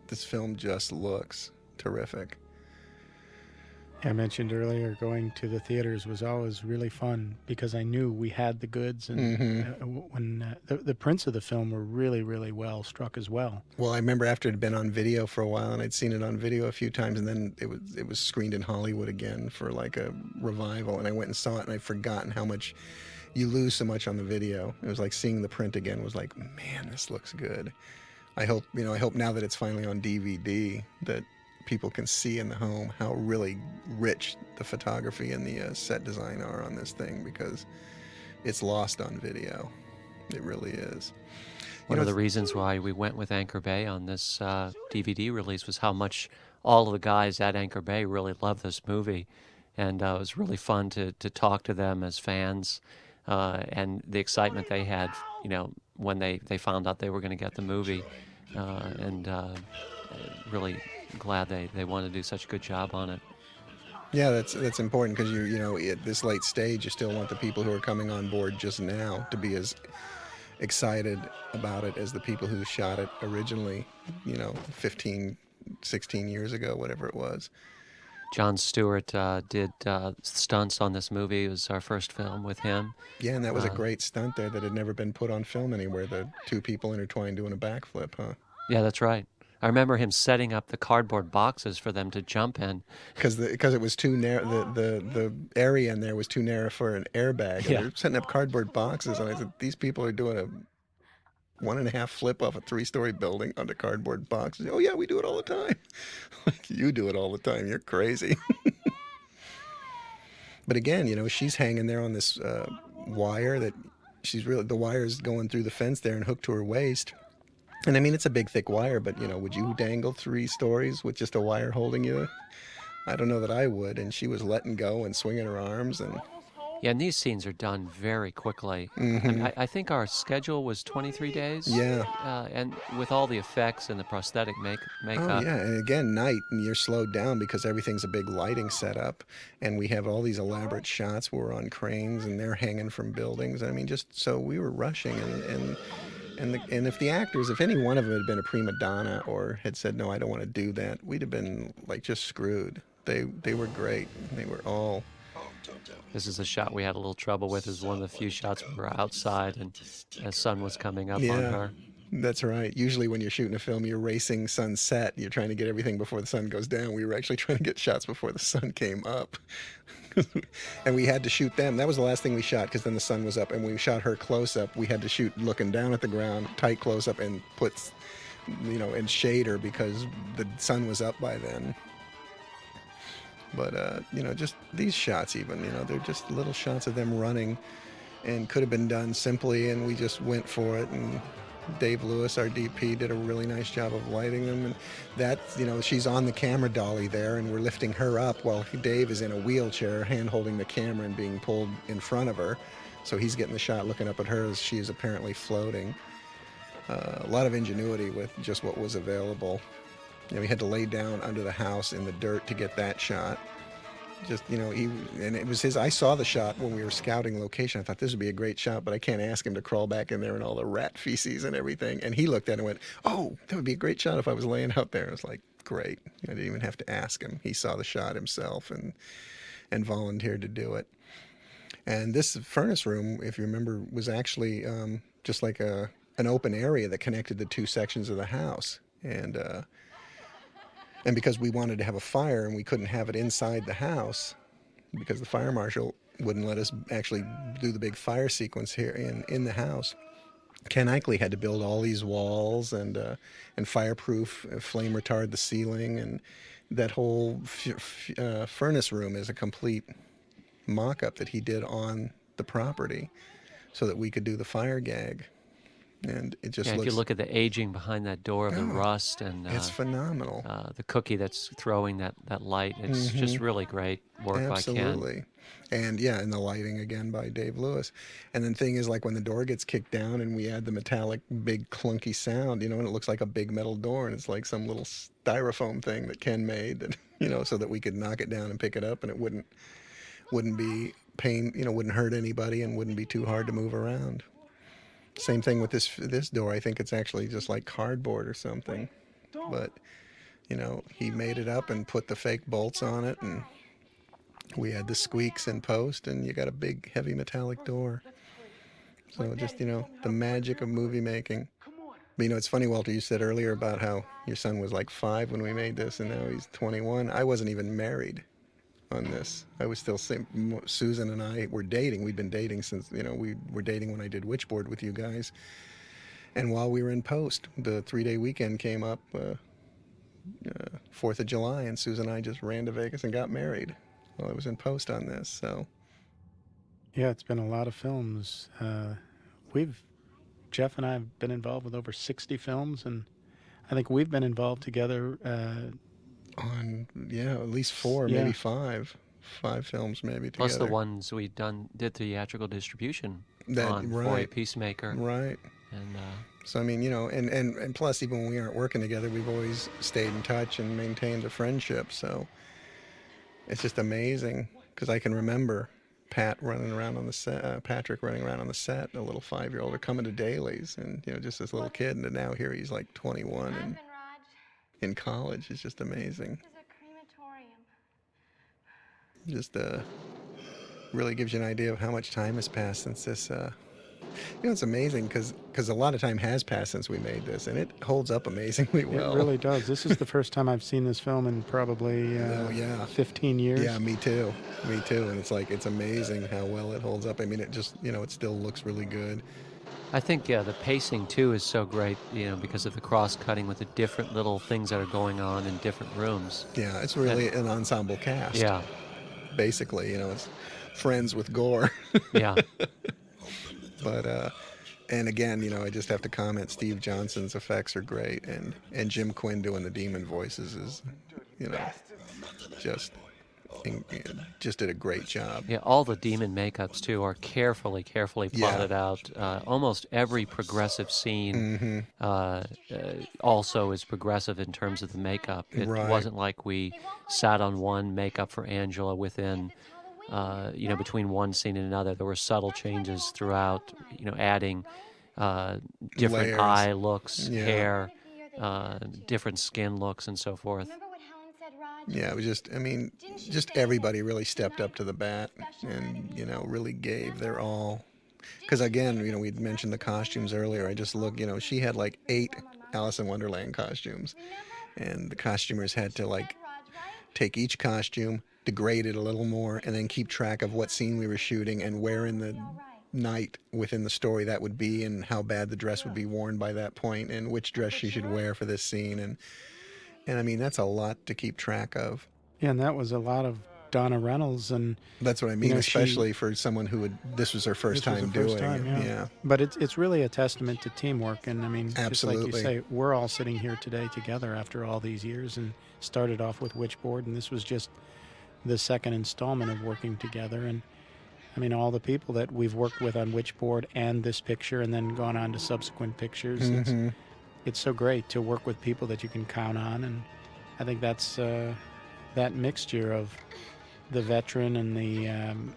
this film just looks terrific. I mentioned earlier, going to the theaters was always really fun because I knew we had the goods. And mm-hmm. uh, when uh, the, the prints of the film were really, really well struck as well. Well, I remember after it had been on video for a while, and I'd seen it on video a few times, and then it was it was screened in Hollywood again for like a revival, and I went and saw it, and I'd forgotten how much you lose so much on the video. It was like seeing the print again was like, man, this looks good. I hope you know. I hope now that it's finally on D V D that people can see in the home how really rich the photography and the uh, set design are on this thing, because it's lost on video. It really is. One of the reasons why we went with Anchor Bay on this uh, D V D release was how much all of the guys at Anchor Bay really loved this movie, and uh, it was really fun to, to talk to them as fans uh, and the excitement they had, you know, when they, they found out they were going to get the movie, uh, and uh, really... glad they they want to do such a good job on it. Yeah, that's that's important, because you you know at this late stage you still want the people who are coming on board just now to be as excited about it as the people who shot it originally, you know, fifteen, sixteen years ago, whatever it was. John Stewart uh, did uh, stunts on this movie. It was our first film with him. Yeah, and that was uh, a great stunt there that had never been put on film anywhere. The two people intertwined doing a backflip, huh? Yeah, that's right. I remember him setting up the cardboard boxes for them to jump in. Because because it was too narrow, the, the, the area in there was too narrow for an airbag. And yeah. They're setting up cardboard boxes, and I said, these people are doing a one-and-a-half flip off a three-story building onto cardboard boxes. Oh, yeah, we do it all the time. Like, you do it all the time. You're crazy. But again, you know, she's hanging there on this uh, wire that she's really, the wire's going through the fence there and hooked to her waist. And I mean, it's a big, thick wire, but, you know, would you dangle three stories with just a wire holding you? I don't know that I would. And she was letting go and swinging her arms. And yeah, and these scenes are done very quickly. Mm-hmm. I mean, I, I think our schedule was twenty-three days. Yeah. Uh, and with all the effects and the prosthetic make makeup. Oh, yeah. And again, night, and you're slowed down because everything's a big lighting setup. And we have all these elaborate shots where we're on cranes and they're hanging from buildings. I mean, just so we were rushing and... and And, the, and if the actors, if any one of them had been a prima donna or had said, no, I don't want to do that, we'd have been, like, just screwed. They they were great. They were all... This is a shot we had a little trouble with. It was one of the few shots we were outside and the sun was coming up yeah, on her. That's right. Usually when you're shooting a film, you're racing sunset. You're trying to get everything before the sun goes down. We were actually trying to get shots before the sun came up. And we had to shoot them. That was the last thing we shot because then the sun was up, and we shot her close up. We had to shoot looking down at the ground, tight close up, and puts, you know, and shade her because the sun was up by then. But uh, you know, just these shots, even you know, they're just little shots of them running, and could have been done simply, and we just went for it. And Dave Lewis, our D P, did a really nice job of lighting them, and that, you know, she's on the camera dolly there, and we're lifting her up while Dave is in a wheelchair, hand-holding the camera and being pulled in front of her. So he's getting the shot looking up at her as she is apparently floating. Uh, a lot of ingenuity with just what was available. You know, we had to lay down under the house in the dirt to get that shot. Just, you know, he, and it was his, I saw the shot when we were scouting location. I thought this would be a great shot, but I can't ask him to crawl back in there and all the rat feces and everything. And he looked at it and went, oh, that would be a great shot if I was laying out there. I was like, great. I didn't even have to ask him. He saw the shot himself and, and volunteered to do it. And this furnace room, if you remember, was actually um, just like a, an open area that connected the two sections of the house. And, uh, And because we wanted to have a fire and we couldn't have it inside the house because the fire marshal wouldn't let us actually do the big fire sequence here in, in the house, Ken Eichley had to build all these walls and uh, and fireproof, uh, flame retard the ceiling, and that whole f f uh, furnace room is a complete mock-up that he did on the property so that we could do the fire gag. And it just yeah, looks, if you look at the aging behind that door of oh, the rust and uh, it's phenomenal. Uh, the cookie that's throwing that, that light, it's mm-hmm. just really great work Absolutely. by Ken. Absolutely. And yeah, and the lighting again by Dave Lewis. And the thing is, like, when the door gets kicked down and we add the metallic big clunky sound, you know, and it looks like a big metal door, and it's like some little styrofoam thing that Ken made that, you know, so that we could knock it down and pick it up and it wouldn't wouldn't be pain, you know, wouldn't hurt anybody and wouldn't be too hard to move around. Same thing with this this door. I think it's actually just like cardboard or something. But, you know, he made it up and put the fake bolts on it, and we had the squeaks in post, and you got a big, heavy metallic door. So just, you know, the magic of movie making. But, you know, it's funny, Walter, you said earlier about how your son was like five when we made this, and now he's twenty-one. I wasn't even married on this. I was still, Susan and I were dating. We'd been dating since, you know, we were dating when I did Witchboard with you guys. And while we were in post, the three-day weekend came up, uh, uh, fourth of July, and Susan and I just ran to Vegas and got married while I was in post on this, so. Yeah, it's been a lot of films. Uh, we've, Jeff and I have been involved with over sixty films, and I think we've been involved together, uh, on yeah at least four yeah. maybe five five films maybe together. Plus the ones we done did theatrical distribution that on, right for a Peacemaker, right and uh so I mean, you know, and, and and plus even when we aren't working together, we've always stayed in touch and maintained a friendship. So it's just amazing because I can remember Pat running around on the set, uh, Patrick running around on the set, a little five-year-old, or coming to dailies, and you know, just this little kid, and now here he's like twenty-one and in college. Is just amazing. Just uh, really gives you an idea of how much time has passed since this uh, You know, it's amazing because because a lot of time has passed since we made this, and it holds up amazingly well. It really does. This is the first time I've seen this film in probably uh, oh, yeah. fifteen years. Yeah, me too. Me too. And it's like, it's amazing how well it holds up. I mean, it just, you know, it still looks really good. I think, yeah, the pacing, too, is so great, you know, because of the cross-cutting with the different little things that are going on in different rooms. Yeah, it's really and, an ensemble cast. Yeah. Basically, you know, it's friends with gore. Yeah. But, uh, and again, you know, I just have to comment, Steve Johnson's effects are great, and, and Jim Quinn doing the demon voices is, you know, just... just did a great job. Yeah, all the demon makeups, too, are carefully, carefully plotted yeah. out. Uh, almost every progressive scene mm-hmm. uh, uh, also is progressive in terms of the makeup. It right. wasn't like we sat on one makeup for Angela within, uh, you know, between one scene and another. There were subtle changes throughout, you know, adding uh, different layers. Eye looks, yeah. hair, uh, different skin looks, and so forth. Yeah, it was just, I mean, just everybody really stepped up to the bat and, you know, really gave their all. Because, again, you know, we'd mentioned the costumes earlier. I just looked, you know, she had like eight Alice in Wonderland costumes. And the costumers had to, like, take each costume, degrade it a little more, and then keep track of what scene we were shooting and where in the night within the story that would be and how bad the dress would be worn by that point and which dress she should wear for this scene. And... And, I mean, that's a lot to keep track of. Yeah, and that was a lot of Donna Reynolds. And that's what I mean, you know, especially she, for someone who would, this was her first time doing it. Yeah. yeah. But it's it's really a testament to teamwork. And, I mean, Absolutely. Just like you say, we're all sitting here today together after all these years and started off with Witchboard. And this was just the second installment of working together. And, I mean, all the people that we've worked with on Witchboard and this picture and then gone on to subsequent pictures. Mm-hmm. It's, It's so great to work with people that you can count on, and I think that's uh, that mixture of the veteran and the um,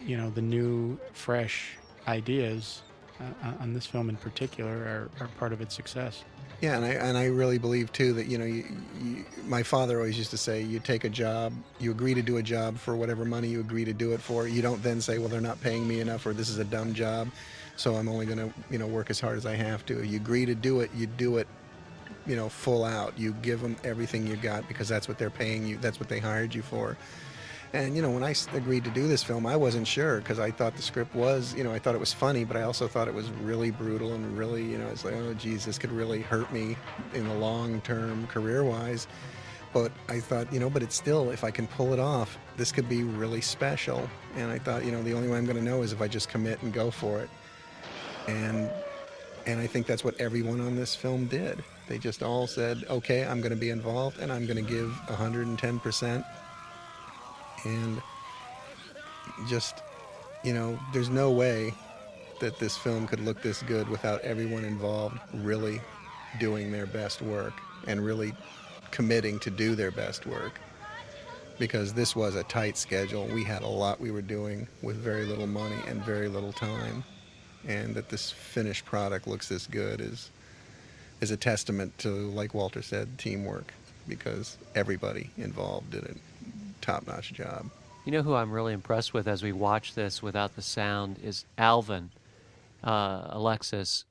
you know the new, fresh ideas uh, on this film in particular are, are part of its success. Yeah, and I and I really believe too that you know you, you, my father always used to say you take a job, you agree to do a job for whatever money you agree to do it for. You don't then say, well, they're not paying me enough, or this is a dumb job, so I'm only going to, you know, work as hard as I have to. You agree to do it, you do it, you know, full out. You give them everything you got because that's what they're paying you. That's what they hired you for. And, you know, when I agreed to do this film, I wasn't sure because I thought the script was, you know, I thought it was funny, but I also thought it was really brutal and really, you know, it's like, oh, geez, this could really hurt me in the long term career-wise. But I thought, you know, but it's still, if I can pull it off, this could be really special. And I thought, you know, the only way I'm going to know is if I just commit and go for it. And and I think that's what everyone on this film did. They just all said, okay, I'm going to be involved, and I'm going to give one hundred ten percent. And just, you know, there's no way that this film could look this good without everyone involved really doing their best work and really committing to do their best work. Because this was a tight schedule. We had a lot we were doing with very little money and very little time. And that this finished product looks this good is is a testament to, like Walter said, teamwork, because everybody involved did a top-notch job. You know who I'm really impressed with as we watch this without the sound is Alvin uh, Alexis,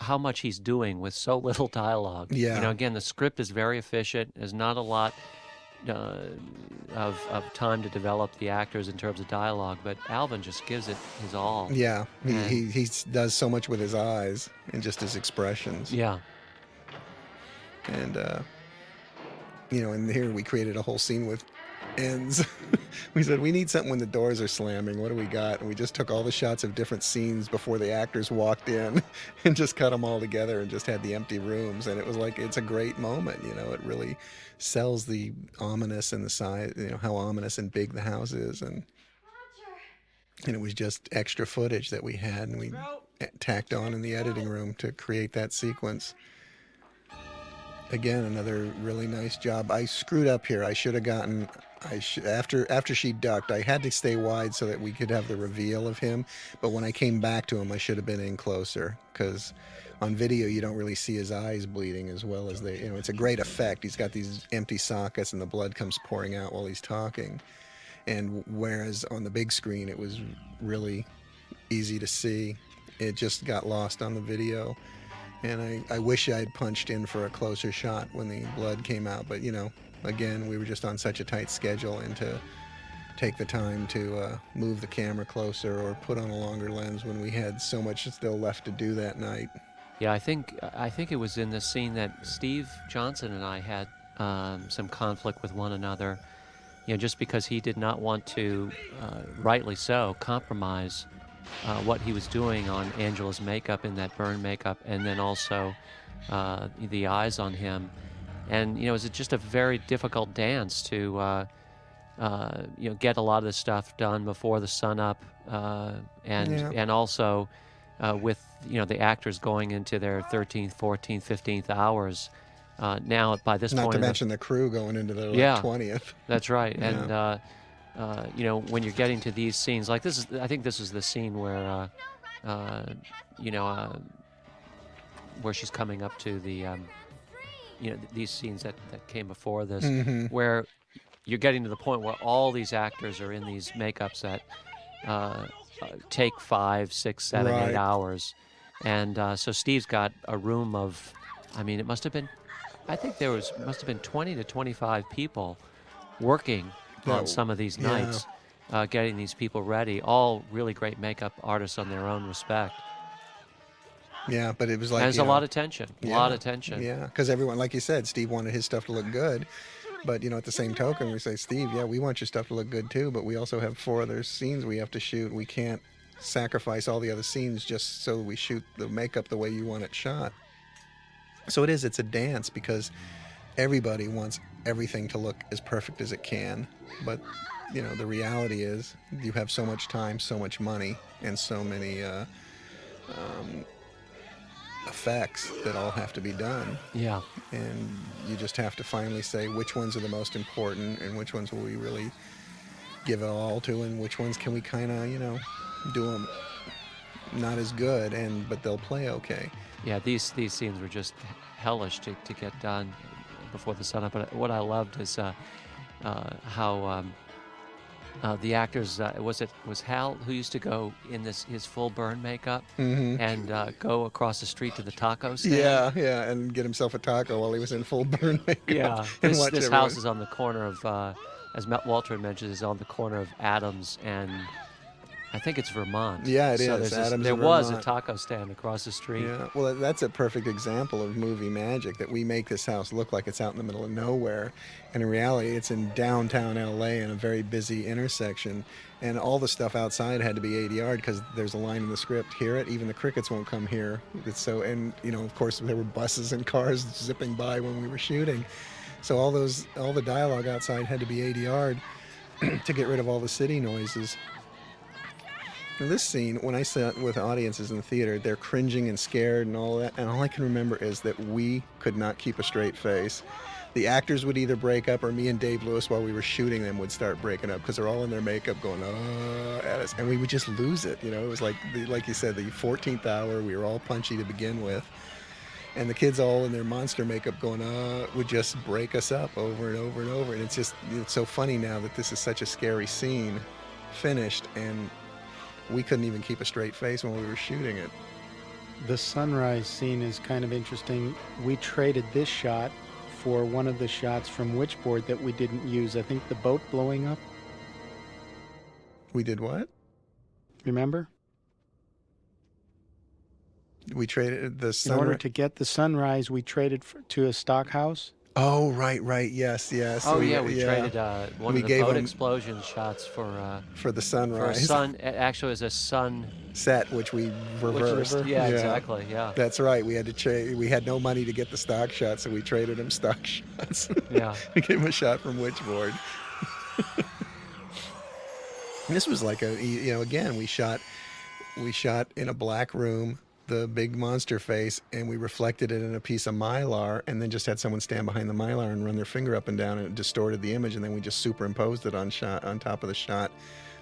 how much he's doing with so little dialogue. Yeah. You know, again, the script is very efficient. There's not a lot uh, of, of time to develop the actors in terms of dialogue, but Alvin just gives it his all. Yeah, he, and, he, he does so much with his eyes and just his expressions. Yeah. And, uh, you know, and here we created a whole scene with ends. We said, we need something when the doors are slamming. What do we got? And we just took all the shots of different scenes before the actors walked in and just cut them all together and just had the empty rooms. And it was like, it's a great moment. You know, it really sells the ominous and the size, you know, how ominous and big the house is. And, and it was just extra footage that we had and we tacked on in the editing room to create that sequence. Again, another really nice job. I screwed up here. I should have gotten... I sh- after after she ducked, I had to stay wide so that we could have the reveal of him. But when I came back to him, I should have been in closer because on video you don't really see his eyes bleeding as well as they. You know, it's a great effect. He's got these empty sockets, and the blood comes pouring out while he's talking. And whereas on the big screen, it was really easy to see, it just got lost on the video. And I, I wish I had punched in for a closer shot when the blood came out. But, you know, again, we were just on such a tight schedule, and to take the time to uh, move the camera closer or put on a longer lens when we had so much still left to do that night. Yeah, I think I think it was in this scene that Steve Johnson and I had um, some conflict with one another, you know, just because he did not want to, uh, rightly so, compromise uh, what he was doing on Angela's makeup in that burn makeup, and then also uh, the eyes on him. And, you know, it was just a very difficult dance to, uh, uh, you know, get a lot of the stuff done before the sun up, uh, and yeah. and also uh, with, you know, the actors going into their thirteenth, fourteenth, fifteenth hours. Uh, now, by this Not point... Not to mention the, the crew going into their yeah, like twentieth. That's right. Yeah. And, uh, uh, you know, when you're getting to these scenes, like this is, I think this is the scene where, uh, uh, you know, uh, where she's coming up to the... Um, you know, th these scenes that, that came before this, mm-hmm. where you're getting to the point where all these actors are in these makeups that uh, uh, take five, six, seven, right. eight hours. And uh, so Steve's got a room of, I mean, it must have been, I think there was, must have been twenty to twenty-five people working oh, on some of these nights, yeah. uh, getting these people ready, all really great makeup artists on their own respect. Yeah, but it was like... And there's a know, lot of tension, a yeah, lot of tension. Yeah, because everyone, like you said, Steve wanted his stuff to look good. But, you know, at the same token, we say, Steve, yeah, we want your stuff to look good too, but we also have four other scenes we have to shoot. We can't sacrifice all the other scenes just so we shoot the makeup the way you want it shot. So it is, it's a dance, because everybody wants everything to look as perfect as it can. But, you know, the reality is you have so much time, so much money, and so many... Uh, um, effects that all have to be done. Yeah. And you just have to finally say which ones are the most important and which ones will we really give it all to and which ones can we kind of, you know, do them not as good, and but they'll play okay. Yeah, these these scenes were just hellish to, to get done before the sun up. But what I loved is uh, uh, how um, Uh, the actors, uh, was it was Hal who used to go in this his full burn makeup mm-hmm. and uh, go across the street to the taco stand? Yeah, yeah, and get himself a taco while he was in full burn makeup. Yeah, this, this everyone... house is on the corner of, uh, as Walter mentioned, is on the corner of Adams and I think it's Vermont. Yeah, it so is. This, Adams there and was Vermont. A taco stand across the street. Yeah, well, that's a perfect example of movie magic, that we make this house look like it's out in the middle of nowhere. And in reality, it's in downtown L A in a very busy intersection. And all the stuff outside had to be eighty yard because there's a line in the script, hear it, even the crickets won't come here. It's so, and, you know, of course, there were buses and cars zipping by when we were shooting. So all those, all the dialogue outside had to be eighty yard to get rid of all the city noises. In this scene, when I sat with audiences in the theater, they're cringing and scared and all that, and all I can remember is that we could not keep a straight face. The actors would either break up, or me and Dave Lewis, while we were shooting them, would start breaking up because they're all in their makeup going, oh, at us, and we would just lose it. You know, it was like, the, like you said, the fourteenth hour, we were all punchy to begin with, and the kids all in their monster makeup going, uh, would just break us up over and over and over, and it's just, it's so funny now that this is such a scary scene, finished, and we couldn't even keep a straight face when we were shooting it. The sunrise scene is kind of interesting. We traded this shot for one of the shots from Witchboard that we didn't use. I think the boat blowing up. We did what? Remember? We traded the sunrise. In order to get the sunrise, we traded for, to a stock house. Oh, right, right, yes, yes. Oh, we, yeah, we yeah. traded uh, one we of the boat explosion shots for... Uh, for the sunrise. For sun, actually, it was a sun... set, which we reversed. Which, yeah, yeah, exactly, yeah. That's right, we had to trade. We had no money to get the stock shots, so we traded him stock shots. Yeah. We gave him a shot from Witchboard. This was like a, you know, again, we shot, we shot in a black room, the big monster face, and we reflected it in a piece of Mylar and then just had someone stand behind the Mylar and run their finger up and down, and it distorted the image, and then we just superimposed it on shot on top of the shot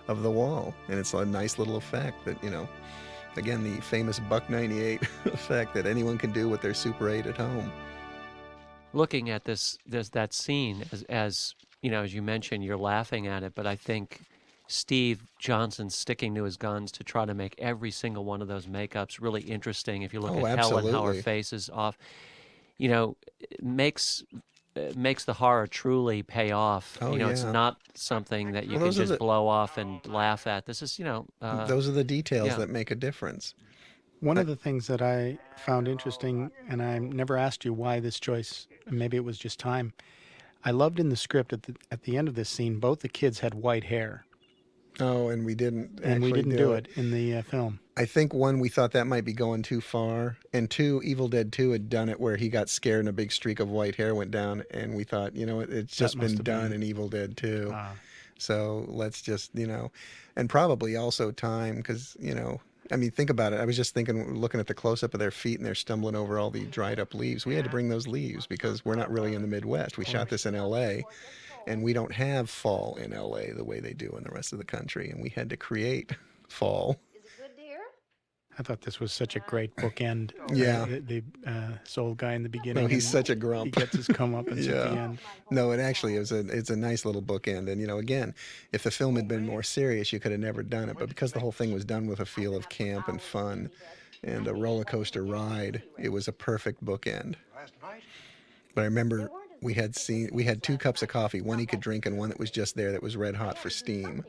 of the wall, and it's a nice little effect that, you know, again, the famous buck ninety-eight effect that anyone can do with their super eight at home. Looking at this, this that scene, as, as you know, as you mentioned, you're laughing at it, but I think Steve Johnson sticking to his guns to try to make every single one of those makeups really interesting. If you look oh, at absolutely. Helen, how her face is off, you know, it makes it makes the horror truly pay off. Oh, you know, yeah. It's not something that you well, can just the... blow off and laugh at. This is, you know, uh, those are the details yeah. that make a difference. One but... of the things that I found interesting, and I never asked you why this choice, maybe it was just time. I loved in the script at the at the end of this scene, both the kids had white hair. Oh, and we didn't. And we didn't do it, it in the uh, film. I think, one, we thought that might be going too far. And two, Evil Dead two had done it where he got scared and a big streak of white hair went down. And we thought, you know, it, it's just been done been. in Evil Dead two. Ah. So let's just, you know, and probably also time because, you know, I mean, think about it. I was just thinking, looking at the close-up of their feet, and they're stumbling over all the dried-up leaves. We had to bring those leaves because we're not really in the Midwest. We shot this in L A, and we don't have fall in L A the way they do in the rest of the country, and we had to create fall. Is it good to hear? I thought this was such a great bookend. Yeah. The, the uh, soul guy in the beginning. No, he's such a grump. He gets his comeuppance yeah. at the end. No, it actually is a, it's a nice little bookend. And, you know, again, if the film had been more serious, you could have never done it. But because the whole thing was done with a feel of camp and fun and a roller coaster ride, it was a perfect bookend. But I remember... We had seen we had two cups of coffee, one he could drink and one that was just there that was red hot for steam.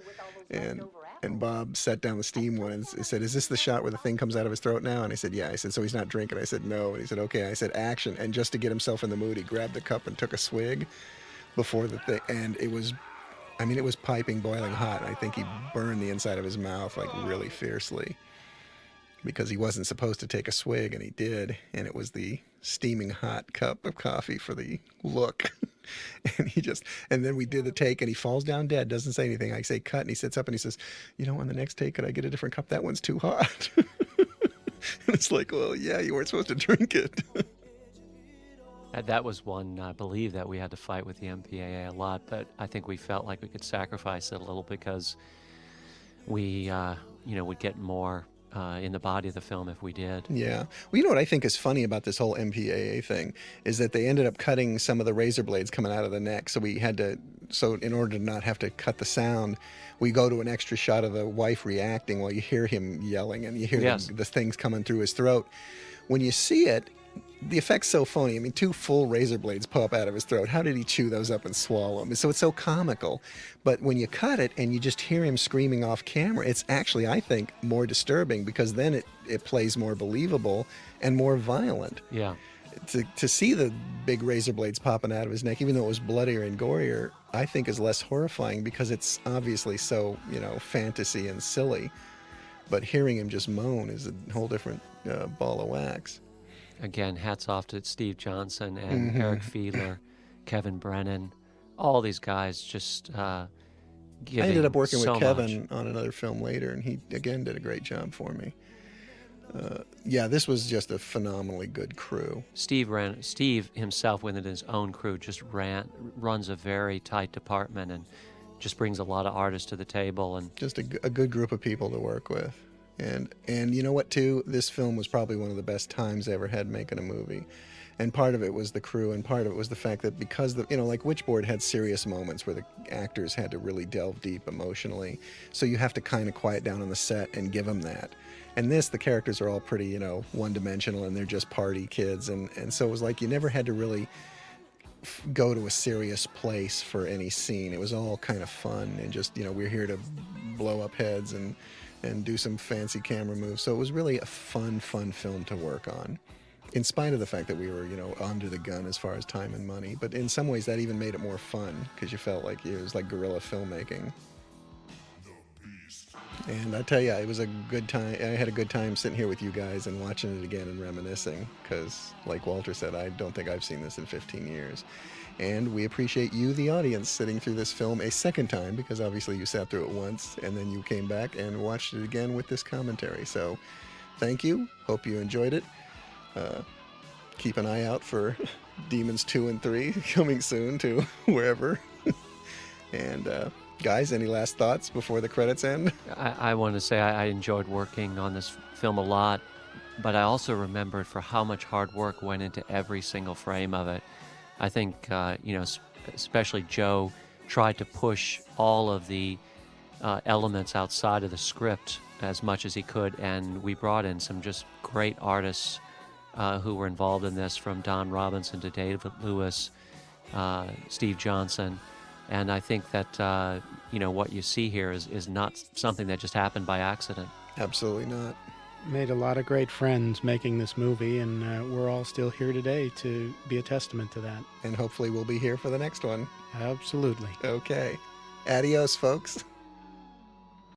And and Bob set down the steam one and said, "Is this the shot where the thing comes out of his throat now?" And I said, "Yeah." I said, "So he's not drinking?" I said, "No." And he said, "Okay." I said, "Action." And just to get himself in the mood, he grabbed the cup and took a swig before the thing. And it was, I mean, it was piping, boiling hot. I think he burned the inside of his mouth like really fiercely because he wasn't supposed to take a swig, and he did. And it was the steaming hot cup of coffee for the look. And he just, and then we did the take, and he falls down dead, doesn't say anything. I say cut, and he sits up and he says, "You know, on the next take, could I get a different cup? That one's too hot." And it's like, well, yeah, you weren't supposed to drink it. That was one, I believe, that we had to fight with the M P A A a lot, but I think we felt like we could sacrifice it a little because we, uh, you know, would get more Uh, in the body of the film if we did. Yeah. Well, you know what I think is funny about this whole M P A A thing is that they ended up cutting some of the razor blades coming out of the neck, so we had to, so in order to not have to cut the sound, we go to an extra shot of the wife reacting while you hear him yelling and you hear yes. the, the things coming through his throat. When you see it, the effect's so phony. I mean, two full razor blades pop out of his throat. How did he chew those up and swallow them? So it's so comical. But when you cut it and you just hear him screaming off camera, it's actually, I think, more disturbing because then it, it plays more believable and more violent. Yeah. To, to see the big razor blades popping out of his neck, even though it was bloodier and gorier, I think is less horrifying because it's obviously so, you know, fantasy and silly. But hearing him just moan is a whole different uh, ball of wax. Again, hats off to Steve Johnson and mm-hmm. Eric Fiedler, Kevin Brennan, all these guys just uh, giving I ended up working so with Kevin much. on another film later, and he, again, did a great job for me. Uh, yeah, this was just a phenomenally good crew. Steve ran, Steve himself, within his own crew, just ran runs a very tight department and just brings a lot of artists to the table. And just a, a good group of people to work with. And and you know what, too? This film was probably one of the best times I ever had making a movie. And part of it was the crew, and part of it was the fact that because, the you know, like Witchboard had serious moments where the actors had to really delve deep emotionally. So you have to kind of quiet down on the set and give them that. And this, the characters are all pretty, you know, one-dimensional, and they're just party kids. And, and so it was like you never had to really go to a serious place for any scene. It was all kind of fun and just, you know, we're here to blow up heads and... and do some fancy camera moves. So it was really a fun, fun film to work on, in spite of the fact that we were, you know, under the gun as far as time and money. But in some ways, that even made it more fun, because you felt like it was like guerrilla filmmaking. And I tell you, it was a good time. I had a good time sitting here with you guys and watching it again and reminiscing, because, like Walter said, I don't think I've seen this in fifteen years. And we appreciate you, the audience, sitting through this film a second time, because obviously you sat through it once and then you came back and watched it again with this commentary. So thank you. Hope you enjoyed it. Uh, keep an eye out for Demons two and three coming soon to wherever. And uh, guys, any last thoughts before the credits end? I, I want to say I, I enjoyed working on this film a lot, but I also remembered for how much hard work went into every single frame of it. I think, uh, you know, especially Joe tried to push all of the uh, elements outside of the script as much as he could, and we brought in some just great artists uh, who were involved in this, from Don Robinson to David Lewis, uh, Steve Johnson, and I think that uh, you know what you see here is, is not something that just happened by accident. Absolutely not. Made a lot of great friends making this movie, and uh, we're all still here today to be a testament to that. And hopefully we'll be here for the next one. Absolutely. Okay. Adios, folks.